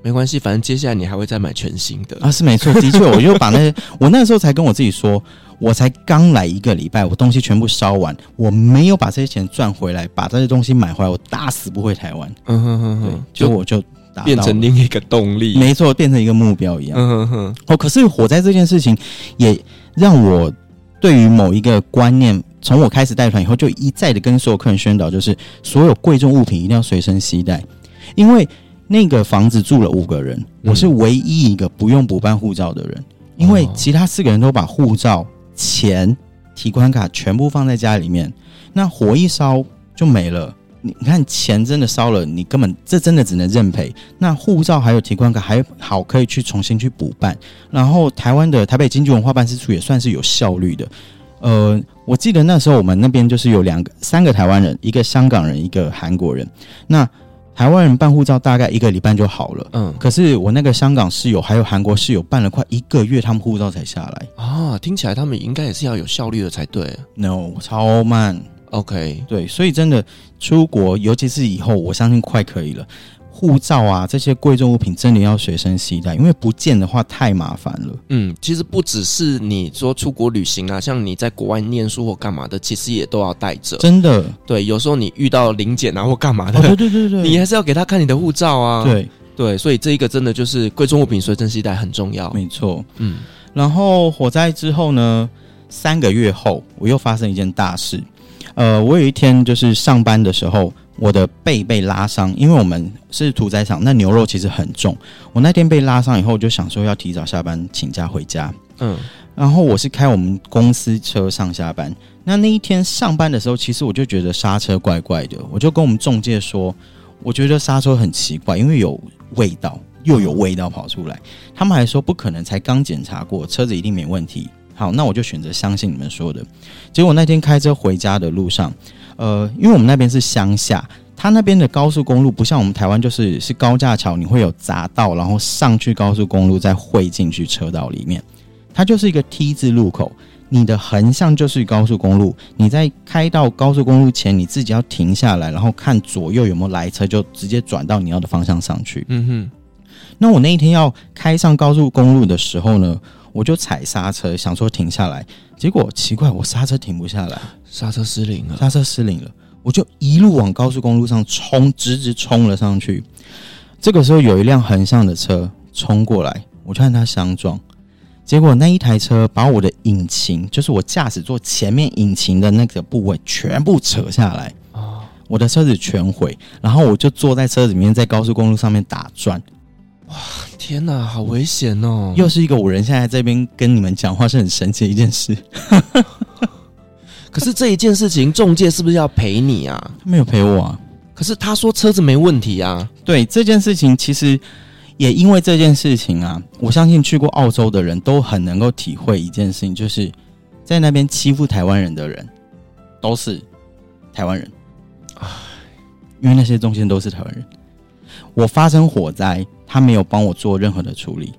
没关系，反正接下来你还会再买全新的啊，是没错，的确，我就把我那时候才跟我自己说，我才刚来一个礼拜，我东西全部烧完，我没有把这些钱赚回来，把这些东西买回来，我打死不回台湾。对，就我就达到了，变成另一个动力，没错，变成一个目标一样。可是火灾这件事情也让我对于某一个观念，从我开始带团以后，就一再的跟所有客人宣导，就是所有贵重物品一定要随身携带，因为那个房子住了5个人，我是唯一一个不用补办护照的人，因为其他4个人都把护照、钱、提款卡全部放在家里面，那火一烧就没了。你看钱真的烧了，你根本这真的只能认赔。那护照还有提款卡还好，可以去重新去补办。然后台湾的台北经济文化办事处也算是有效率的。我记得那时候我们那边就是有3个台湾人，一个香港人，一个韩国人。那台湾人办护照大概1个礼拜就好了，可是我那个香港室友还有韩国室友办了快1个月，他们护照才下来啊。听起来他们应该也是要有效率的才对。No， 超慢。OK， 对，所以真的出国，尤其是以后，我相信快可以了。护照啊，这些贵重物品真的要随身携带，因为不见的话太麻烦了。其实不只是你说出国旅行啊，像你在国外念书或干嘛的，其实也都要带着。真的，对，有时候你遇到临检啊或干嘛的，对，你还是要给他看你的护照啊。对，所以这一个真的就是贵重物品随身携带很重要。没错，然后火灾之后呢，3个月后我又发生一件大事。我有一天就是上班的时候。我的背被拉伤，因为我们是屠宰场，那牛肉其实很重。我那天被拉伤以后，我就想说要提早下班请假回家。然后我是开我们公司车上下班。那一天上班的时候，其实我就觉得刹车怪怪的，我就跟我们仲介说，我觉得刹车很奇怪，因为有味道，又有味道跑出来。他们还说不可能，才刚检查过，车子一定没问题。好，那我就选择相信你们说的。结果那天开车回家的路上，因为我们那边是乡下，它那边的高速公路不像我们台湾就是高架桥，你会有匝道，然后上去高速公路再汇进去车道里面。它就是一个 T 字路口，你的横向就是高速公路，你在开到高速公路前，你自己要停下来，然后看左右有没有来车，就直接转到你要的方向上去。那我那一天要开上高速公路的时候呢，我就踩刹车，想说停下来，结果奇怪，我刹车停不下来，刹车失灵了，我就一路往高速公路上冲，直冲了上去。这个时候有一辆横向的车冲过来，我就和它相撞，结果那一台车把我的引擎，就是我驾驶座前面引擎的那个部位全部扯下来，我的车子全毁，然后我就坐在车子里面，在高速公路上面打转。哇，天哪，好危险哦！又是一个我人现在这边跟你们讲话是很神奇的一件事。可是这一件事情，仲介是不是要赔你啊？他没有赔我啊。可是他说车子没问题啊。对，这件事情其实也因为这件事情啊，我相信去过澳洲的人都很能够体会一件事情，就是在那边欺负台湾人的人都是台湾人，因为那些仲介都是台湾人。我发生火灾，他没有帮我做任何的处理，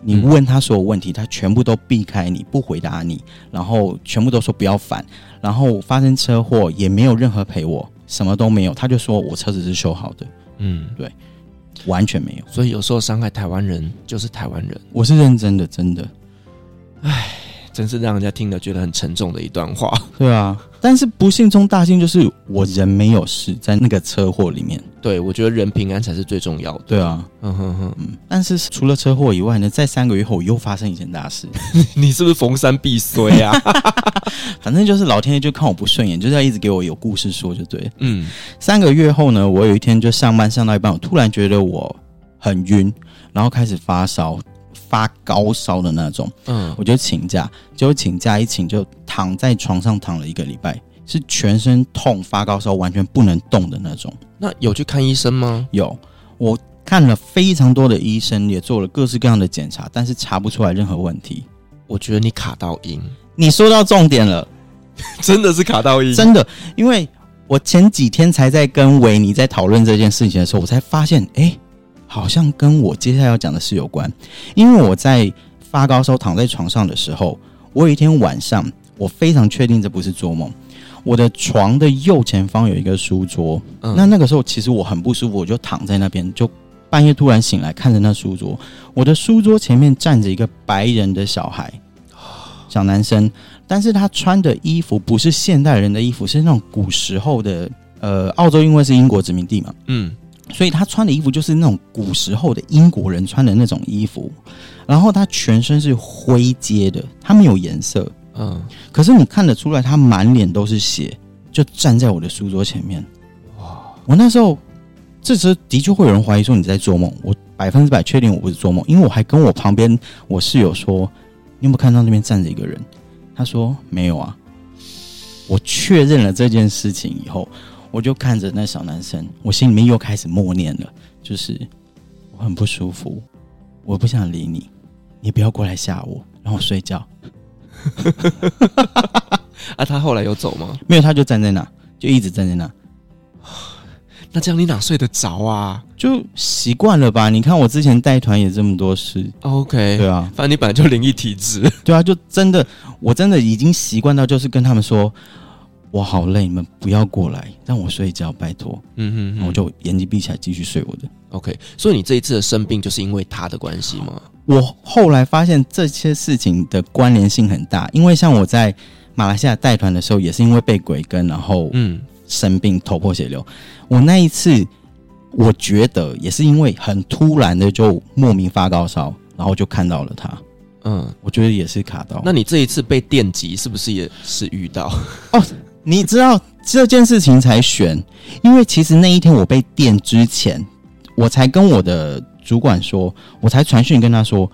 你问他所有问题，他全部都避开你，不回答你，然后全部都说不要烦，然后发生车祸也没有任何赔我，什么都没有，他就说我车子是修好的，嗯，对，完全没有。所以有时候伤害台湾人就是台湾人，我是认真的，真的，唉，真是让人家听了觉得很沉重的一段话。对啊，但是不幸中大幸就是我人没有事，在那个车祸里面。对，我觉得人平安才是最重要的。对啊，嗯哼哼，嗯。但是除了车祸以外呢，在3个月后又发生一件大事。你是不是逢山必衰啊？反正就是老天爷就看我不顺眼，就是要一直给我有故事说，就对。嗯，3个月后呢，我有一天就上班上到一半，我突然觉得我很晕，然后开始发烧。发高烧的那种，嗯，我就请假，结果请假一请就躺在床上躺了1个礼拜，是全身痛，发高烧，完全不能动的那种。那有去看医生吗？有，我看了非常多的医生，也做了各式各样的检查，但是查不出来任何问题。我觉得你卡到音，你说到重点了，真的是卡到音，真的，因为我前几天才在跟维尼在讨论这件事情的时候，我才发现，欸，好像跟我接下来要讲的事有关。因为我在发高烧躺在床上的时候，我有一天晚上，我非常确定这不是做梦，我的床的右前方有一个书桌，嗯，那个时候其实我很不舒服，我就躺在那边，就半夜突然醒来看着那书桌，我的书桌前面站着一个白人的小孩，小男生，但是他穿的衣服不是现代人的衣服，是那种古时候的，澳洲因为是英国殖民地嘛，嗯，所以他穿的衣服就是那种古时候的英国人穿的那种衣服，然后他全身是灰阶的，他没有颜色，嗯，可是你看得出来他满脸都是血，就站在我的书桌前面。哇！我那时候这时的确会有人怀疑说你在做梦，我100%确定我不是做梦，因为我还跟我旁边我室友说，你有没有看到那边站着一个人？他说没有啊。我确认了这件事情以后，我就看着那小男生，我心里面又开始默念了，就是我很不舒服，我不想理你，你不要过来吓我，让我睡觉。啊，他后来有走吗？没有，他就站在那，就一直站在那。那这样你哪睡得着啊？就习惯了吧？你看我之前带团也这么多事。OK， 对啊，反正你本来就灵异体质。对啊，就真的，我真的已经习惯到，就是跟他们说。我好累，你们不要过来，让我睡觉，拜托。嗯哼哼，我就眼睛闭起来继续睡我的。OK， 所以你这一次的生病就是因为他的关系吗？我后来发现这些事情的关联性很大，因为像我在马来西亚带团的时候，也是因为被鬼跟，然后生病头破血流。我那一次，我觉得也是因为很突然的就莫名发高烧，然后就看到了他。嗯，我觉得也是卡到。那你这一次被电击是不是也是遇到？哦。你知道这件事情才悬，因为其实那一天我被电之前，我才跟我的主管说，我才传讯跟他说，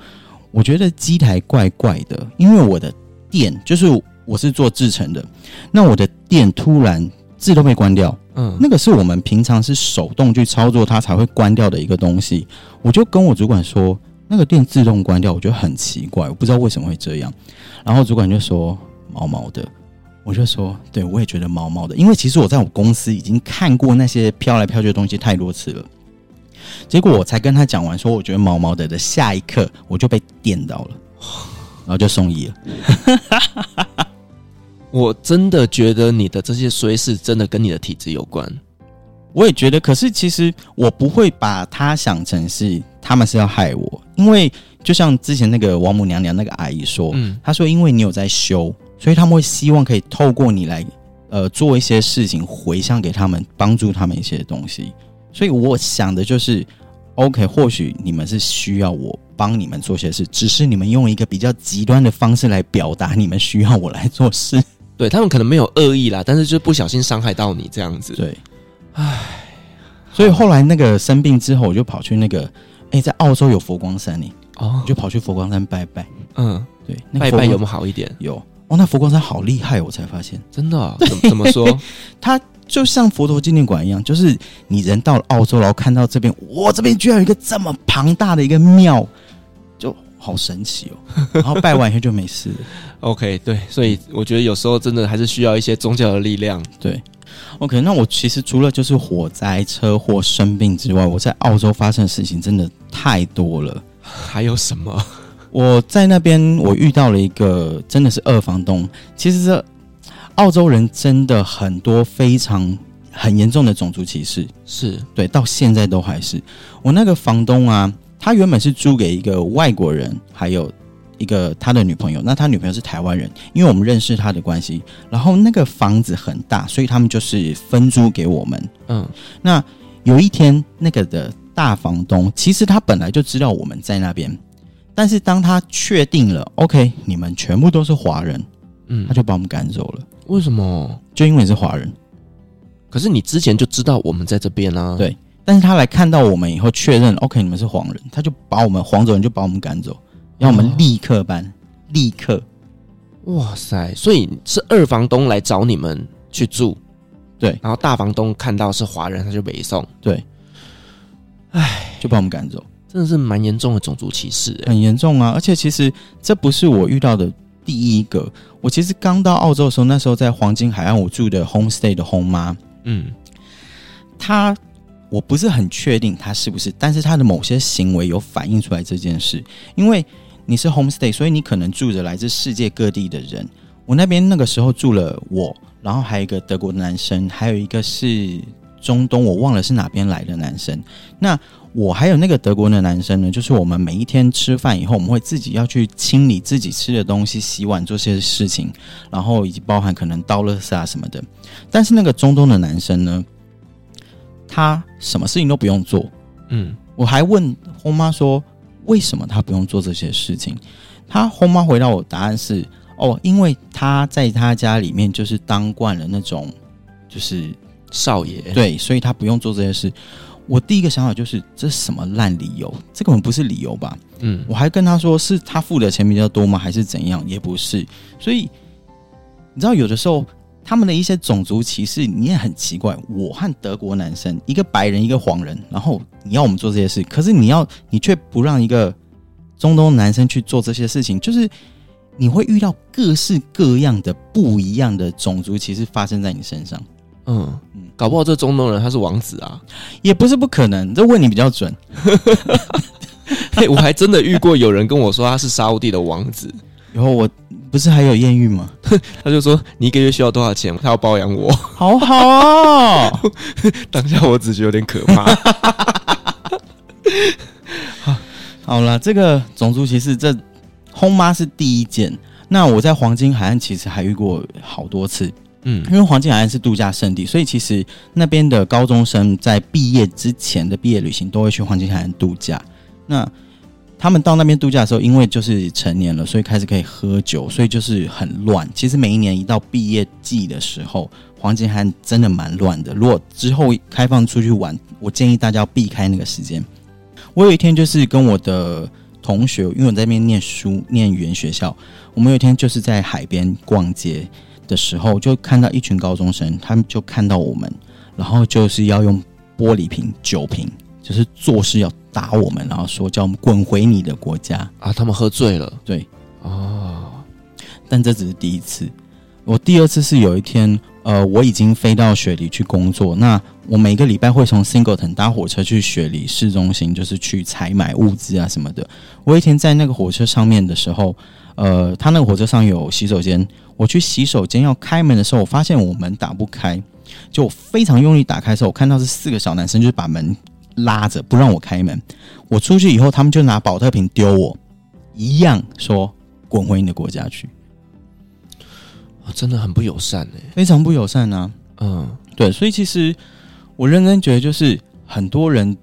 我觉得机台怪怪的，因为我的电就是我是做制程的，那我的电突然自动被关掉，嗯，那个是我们平常是手动去操作它才会关掉的一个东西，我就跟我主管说，那个电自动关掉，我觉得很奇怪，我不知道为什么会这样，然后主管就说毛毛的。我就说，对，我也觉得毛毛的，因为其实我在我公司已经看过那些飘来飘去的东西太多次了。结果我才跟他讲完说，我觉得毛毛的下一刻，我就被电到了，然后就送医了。我真的觉得你的这些衰事真的跟你的体质有关。我也觉得，可是其实我不会把它想成是他们是要害我，因为就像之前那个王母娘娘那个阿姨说，她说因为你有在修。所以他们会希望可以透过你来，做一些事情回向给他们，帮助他们一些东西。所以我想的就是 ，OK， 或许你们是需要我帮你们做些事，只是你们用一个比较极端的方式来表达你们需要我来做事。对，他们可能没有恶意啦，但是就不小心伤害到你这样子。对，唉，所以后来那个生病之后，我就跑去那个，在澳洲有佛光山呢，哦，我就跑去佛光山拜拜。嗯，对，那個，拜拜有没有好一点？有。哦，那佛光山好厉害，我才发现，真的，啊，怎么说？它就像佛陀纪念馆一样，就是你人到了澳洲，然后看到这边，哇，这边居然有一个这么庞大的一个庙，就好神奇哦。然后拜完以后就没事了。OK， 对，所以我觉得有时候真的还是需要一些宗教的力量。对 ，OK， 那我其实除了就是火灾、车祸、生病之外，我在澳洲发生的事情真的太多了。还有什么？我在那边我遇到了一个真的是二房东。其实这澳洲人真的很多非常很严重的种族歧视，是对，到现在都还是。我那个房东啊，他原本是租给一个外国人，还有一个他的女朋友，那他女朋友是台湾人，因为我们认识他的关系。然后那个房子很大，所以他们就是分租给我们。嗯，那有一天那个的大房东其实他本来就知道我们在那边，但是当他确定了 OK 你们全部都是华人，嗯，他就把我们赶走了。为什么？就因为你是华人。可是你之前就知道我们在这边啊。对，但是他来看到我们以后确认 OK 你们是黄人，他就把我们黄种人就把我们赶走，要我们立刻搬，立刻。哇塞，所以是二房东来找你们去住。对，然后大房东看到是华人他就北送。对，唉，就把我们赶走。真的是蛮严重的种族歧视，欸，很严重啊。而且其实这不是我遇到的第一个。我其实刚到澳洲的时候，那时候在黄金海岸我住的 homestay 的 home 妈，嗯，他我不是很确定他是不是，但是他的某些行为有反映出来这件事。因为你是 homestay， 所以你可能住着来自世界各地的人。我那边那个时候住了我，然后还有一个德国的男生，还有一个是中东我忘了是哪边来的男生。那我还有那个德国的男生呢，就是我们每一天吃饭以后，我们会自己要去清理自己吃的东西，洗碗做些事情，然后以及包含可能倒垃圾啊什么的。但是那个中东的男生呢，他什么事情都不用做。嗯，我还问后妈说为什么他不用做这些事情。他后妈回答我答案是哦，因为他在他家里面就是当惯了那种就是少爷，对，所以他不用做这些事。我第一个想法就是这是什么烂理由，这根本不是理由吧。嗯，我还跟他说是他付的钱比较多吗还是怎样，也不是。所以你知道有的时候他们的一些种族歧视你也很奇怪。我和德国男生，一个白人一个黄人，然后你要我们做这些事，可是你却不让一个中东男生去做这些事情。就是你会遇到各式各样的不一样的种族歧视发生在你身上。嗯，搞不好这中东人他是王子啊，也不是不可能。这问你比较准。嘿，我还真的遇过有人跟我说他是沙烏地的王子，然后我不是还有艳遇吗？他就说你一个月需要多少钱，他要包养我。好好哦。当下我只觉得有点可怕。好啦，这个种族歧视这轰妈是第一件。那我在黄金海岸其实还遇过好多次。嗯，因为黄金海岸是度假胜地，所以其实那边的高中生在毕业之前的毕业旅行都会去黄金海岸度假。那他们到那边度假的时候，因为就是成年了，所以开始可以喝酒，所以就是很乱。其实每一年一到毕业季的时候，黄金海岸真的蛮乱的。如果之后开放出去玩，我建议大家要避开那个时间。我有一天就是跟我的同学，因为我在那边念书念语言学校，我们有一天就是在海边逛街的时候，就看到一群高中生，他们就看到我们，然后就是要用玻璃瓶酒瓶就是做事要打我们，然后说叫我们滚回你的国家啊！他们喝醉了。对哦，但这只是第一次。我第二次是有一天我已经飞到雪梨去工作，那我每个礼拜会从 Singleton 搭火车去雪梨市中心，就是去采买物资啊什么的。我有一天在那个火车上面的时候，他那个火车上有洗手间，我去洗手间要开门的时候，我发现我门打不开，就我非常用力打开的时候，我看到是四个小男生就是把门拉着不让我开门。我出去以后，他们就拿保特瓶丢我，一样说滚回你的国家去。哦，真的很不友善耶，非常不友善啊。嗯，对，所以其实我认真觉得就是很多人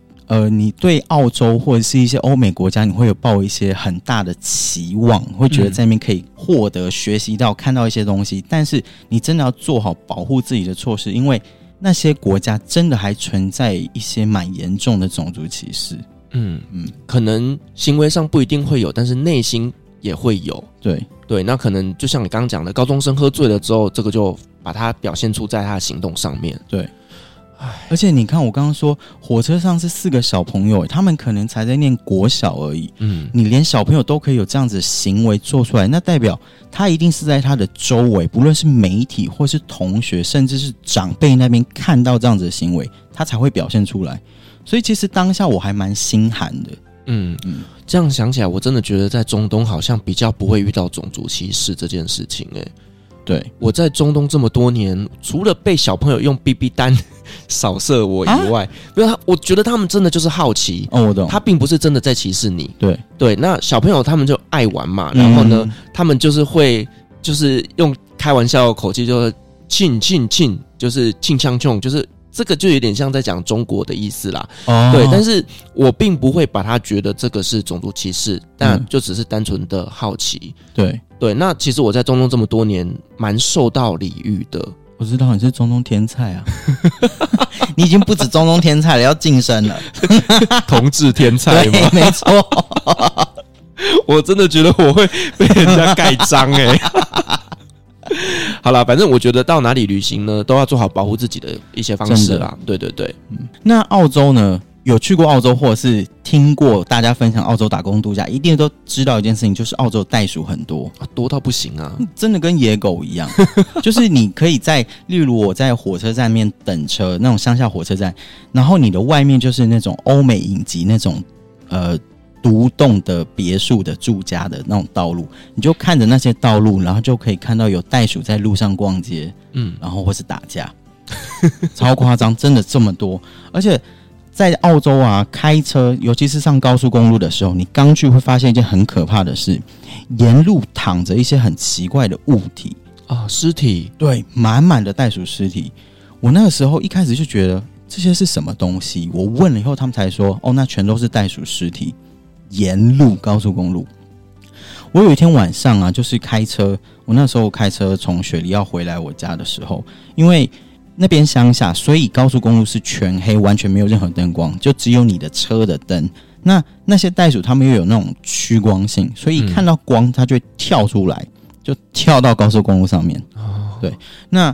你对澳洲或者是一些欧美国家，你会有抱一些很大的期望，会觉得在那边可以获得学习到看到一些东西，但是你真的要做好保护自己的措施，因为那些国家真的还存在一些蛮严重的种族歧视。嗯嗯，可能行为上不一定会有，但是内心也会有。对对，那可能就像你刚刚讲的，高中生喝醉了之后，这个就把它表现出在他的行动上面。对，而且你看我刚刚说火车上是四个小朋友，他们可能才在念国小而已。嗯，你连小朋友都可以有这样子的行为做出来，那代表他一定是在他的周围，不论是媒体或是同学甚至是长辈那边看到这样子的行为，他才会表现出来。所以其实当下我还蛮心寒的。嗯嗯，这样想起来，我真的觉得在中东好像比较不会遇到种族歧视这件事情、欸。对，我在中东这么多年，除了被小朋友用 BB 弹扫射我以外，没有，我觉得他们真的就是好奇。哦，我懂，他并不是真的在歧视你。对对，那小朋友他们就爱玩嘛，然后呢，他们就是会就是用开玩笑的口气，就是庆庆庆，就是庆枪庆，就是。这个就有点像在讲中国的意思啦、哦，对，但是我并不会把他觉得这个是种族歧视，但就只是单纯的好奇。对对，那其实我在中东这么多年，蛮受到礼遇的。我知道你是中东天菜啊，你已经不止中东天菜了，要晋升了，同志天菜吗？对，没错。我真的觉得我会被人家盖章哎、欸。好啦，反正我觉得到哪里旅行呢，都要做好保护自己的一些方式啦。对对对、嗯，那澳洲呢？有去过澳洲，或者是听过大家分享澳洲打工度假，一定都知道一件事情，就是澳洲袋鼠很多、啊，多到不行啊！真的跟野狗一样，就是你可以在，例如我在火车站面等车，那种乡下火车站，然后你的外面就是那种欧美影集那种，独栋的别墅的住家的那种道路，你就看着那些道路，然后就可以看到有袋鼠在路上逛街，嗯，然后或是打架，超夸张，真的这么多。而且在澳洲啊，开车，尤其是上高速公路的时候，你刚去会发现一件很可怕的事，沿路躺着一些很奇怪的物体啊，尸体，对，满满的袋鼠尸体。我那个时候一开始就觉得这些是什么东西，我问了以后，他们才说，哦，那全都是袋鼠尸体。沿路高速公路，我有一天晚上啊，就是开车，我那时候开车从雪梨要回来我家的时候，因为那边乡下，所以高速公路是全黑，完全没有任何灯光，就只有你的车的灯。那些袋鼠他们又有那种趋光性，所以一看到光它就会跳出来，就跳到高速公路上面。对，那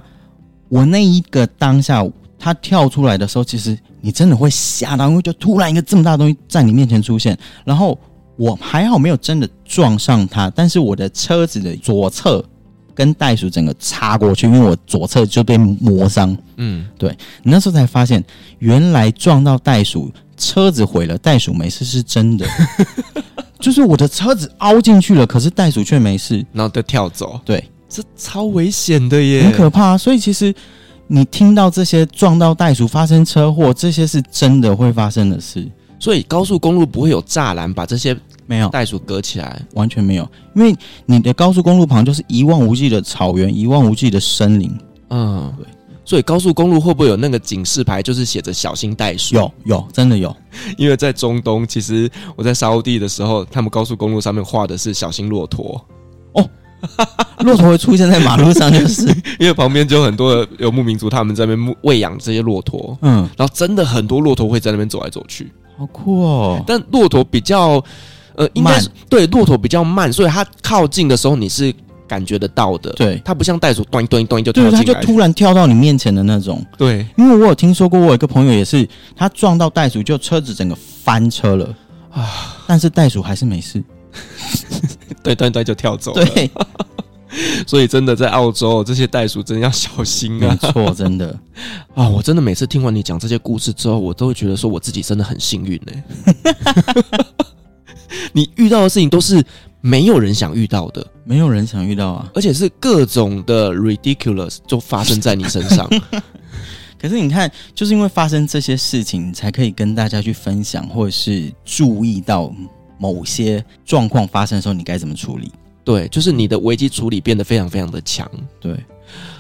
我那一个当下它跳出来的时候，其实你真的会吓到，因为就突然一个这么大的东西在你面前出现。然后我还好没有真的撞上它，但是我的车子的左侧跟袋鼠整个插过去，因为我左侧就被磨伤。嗯，对，你那时候才发现，原来撞到袋鼠，车子毁了，袋鼠没事是真的。就是我的车子凹进去了，可是袋鼠却没事，然后就跳走。对，这超危险的耶，很可怕啊。所以其实。你听到这些撞到袋鼠发生车祸，这些是真的会发生的事。所以高速公路不会有栅栏把这些袋鼠隔起来，完全没有，因为你的高速公路旁就是一望无际的草原，一望无际的森林。嗯，对。所以高速公路会不会有那个警示牌，就是写着小心袋鼠？有，真的有。因为在中东，其实我在沙烏地的时候，他们高速公路上面画的是小心骆驼。哦。骆驼会出现在马路上，就是因为旁边就很多的游牧民族，他们在那边喂养这些骆驼。嗯，然后真的很多骆驼会在那边走来走去，好酷哦！但骆驼比较应该是对骆驼比较慢，所以它靠近的时候你是感觉得到的。对，它不像袋鼠咚咚咚就跳进来，对，它就突然跳到你面前的那种。对，因为我有听说过，我有一个朋友也是，他撞到袋鼠，就车子整个翻车了啊，但是袋鼠还是没事。对对对，就跳走了。对，所以真的在澳洲，这些袋鼠真的要小心啊！没错，真的啊，我真的每次听完你讲这些故事之后，我都会觉得说我自己真的很幸运欸。你遇到的事情都是没有人想遇到的，没有人想遇到啊，而且是各种的 ridiculous 就发生在你身上。可是你看，就是因为发生这些事情，才可以跟大家去分享，或者是注意到。某些状况发生的时候，你该怎么处理？对，就是你的危机处理变得非常非常的强。对，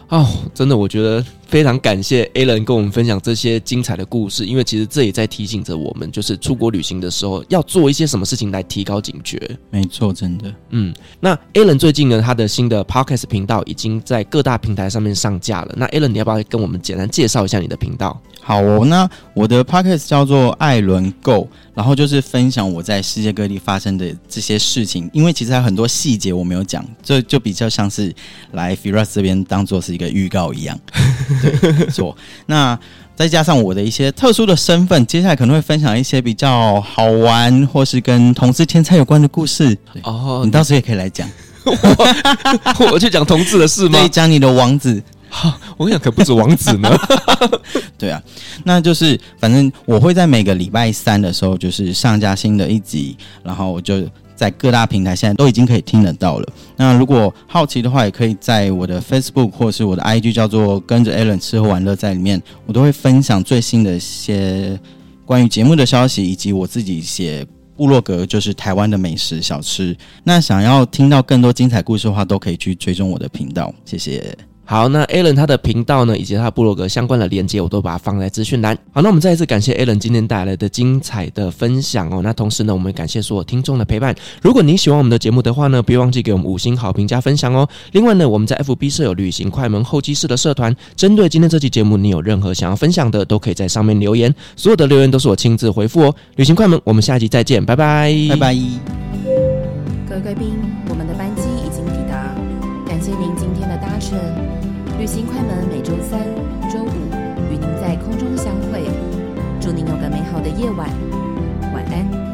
哦，真的，我觉得非常感谢 Allen 跟我们分享这些精彩的故事，因为其实这也在提醒着我们，就是出国旅行的时候要做一些什么事情来提高警觉。没错，真的。嗯，那 Allen 最近呢，他的新的 Podcast 频道已经在各大平台上面上架了。那 Allen， 你要不要跟我们简单介绍一下你的频道？好哦，那我的 Podcast 叫做艾伦 Go， 然后就是分享我在世界各地发生的这些事情，因为其实还有很多细节我没有讲，这就比较像是来 Firas 这边当做是一个预告一样。对，错。那再加上我的一些特殊的身份，接下来可能会分享一些比较好玩或是跟同志天菜有关的故事。哦，你到时候也可以来讲。我去讲同志的事吗？对，讲你的王子。我跟你讲，可不止王子呢。对啊，那就是反正我会在每个礼拜三的时候，就是上架新的一集，然后我就在各大平台现在都已经可以听得到了。那如果好奇的话，也可以在我的 Facebook 或是我的 IG 叫做跟着 Allen 吃喝玩乐，在里面我都会分享最新的一些关于节目的消息，以及我自己写部落格，就是台湾的美食小吃。那想要听到更多精彩故事的话，都可以去追踪我的频道。谢谢。好，那 Allen 他的频道呢，以及他的部落格相关的连结，我都把它放在资讯栏。好，那我们再一次感谢 Allen 今天带来的精彩的分享哦。那同时呢，我们感谢所有听众的陪伴。如果你喜欢我们的节目的话呢，别忘记给我们5星好评加分享哦。另外呢，我们在 FB 设有旅行快门候机室的社团，针对今天这期节目，你有任何想要分享的，都可以在上面留言，所有的留言都是我亲自回复哦。旅行快门，我们下期再见，拜拜，拜拜。各位贵宾，我们的班机已经抵达，感谢您今天的搭乘。旅行快门每周三、周五与您在空中相会，祝您有个美好的夜晚，晚安。